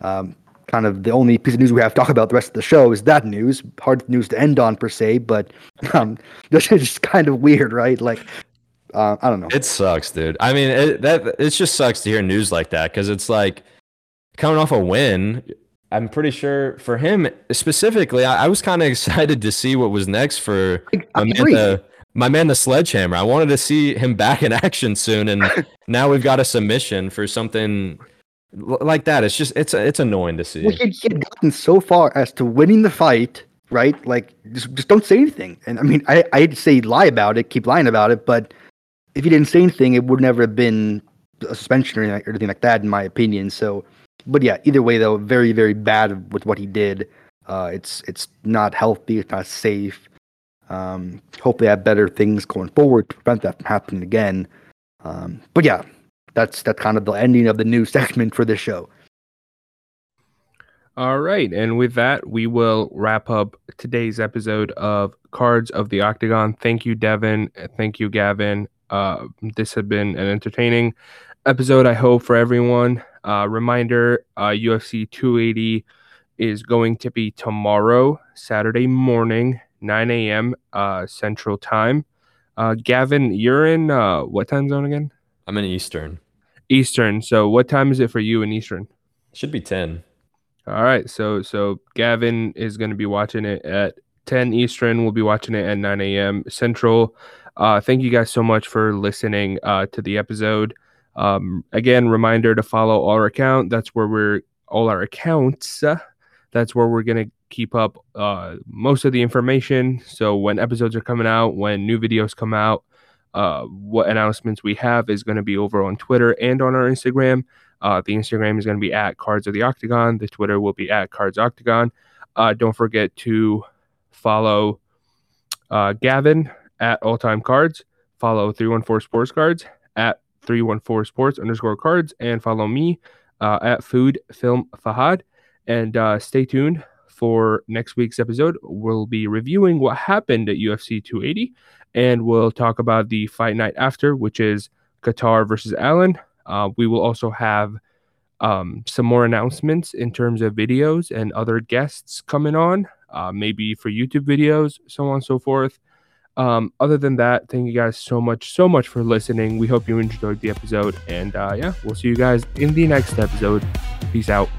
kind of the only piece of news we have to talk about the rest of the show is that news. Hard news to end on per se, but this is just kind of weird, right? Like, I don't know. It sucks, dude. I mean, it just sucks to hear news like that because it's like coming off a win. I'm pretty sure for him specifically, I was kind of excited to see what was next for my man, the Sledgehammer. I wanted to see him back in action soon, and now we've got a submission for something like that. It's just it's annoying to see. Well, he had gotten so far as to winning the fight, right? Like just don't say anything. And I mean, I hate to say lie about it, keep lying about it, but if he didn't say anything, it would never have been a suspension or anything like that, in my opinion. So But yeah, either way though, very, very bad with what he did. It's not healthy. It's not safe. Hopefully I have better things going forward to prevent that from happening again. But yeah, that's kind of the ending of the new segment for this show. All right. And with that, we will wrap up today's episode of Cards of the Octagon. Thank you, Devin. Thank you, Gavin. This has been an entertaining episode, I hope, for everyone. Reminder, UFC 280 is going to be tomorrow, Saturday morning, 9 a.m. Central Time. Gavin, you're in what time zone again? I'm in Eastern. Eastern. So what time is it for you in Eastern? It should be 10. All right, so Gavin is going to be watching it at 10 Eastern. We'll be watching it at 9 a.m. Central. Thank you guys so much for listening to the episode. Again, reminder to follow our account. That's where we're going to keep up most of the information. So when episodes are coming out, when new videos come out, what announcements we have is going to be over on Twitter and on our Instagram. The Instagram is going to be at Cards of the Octagon. The Twitter will be at Cards Octagon. Don't forget to follow Gavin at All Time Cards. Follow 314 Sports Cards at 314 Sports _ Cards. And follow me at Food Film Fahad. And stay tuned for next week's episode. We'll be reviewing what happened at UFC 280. And we'll talk about the fight night after, which is Qatar versus Allen. We will also have some more announcements in terms of videos and other guests coming on, maybe for YouTube videos, so on and so forth. Other than that, thank you guys so much for listening. We hope you enjoyed the episode, and yeah, we'll see you guys in the next episode. Peace out.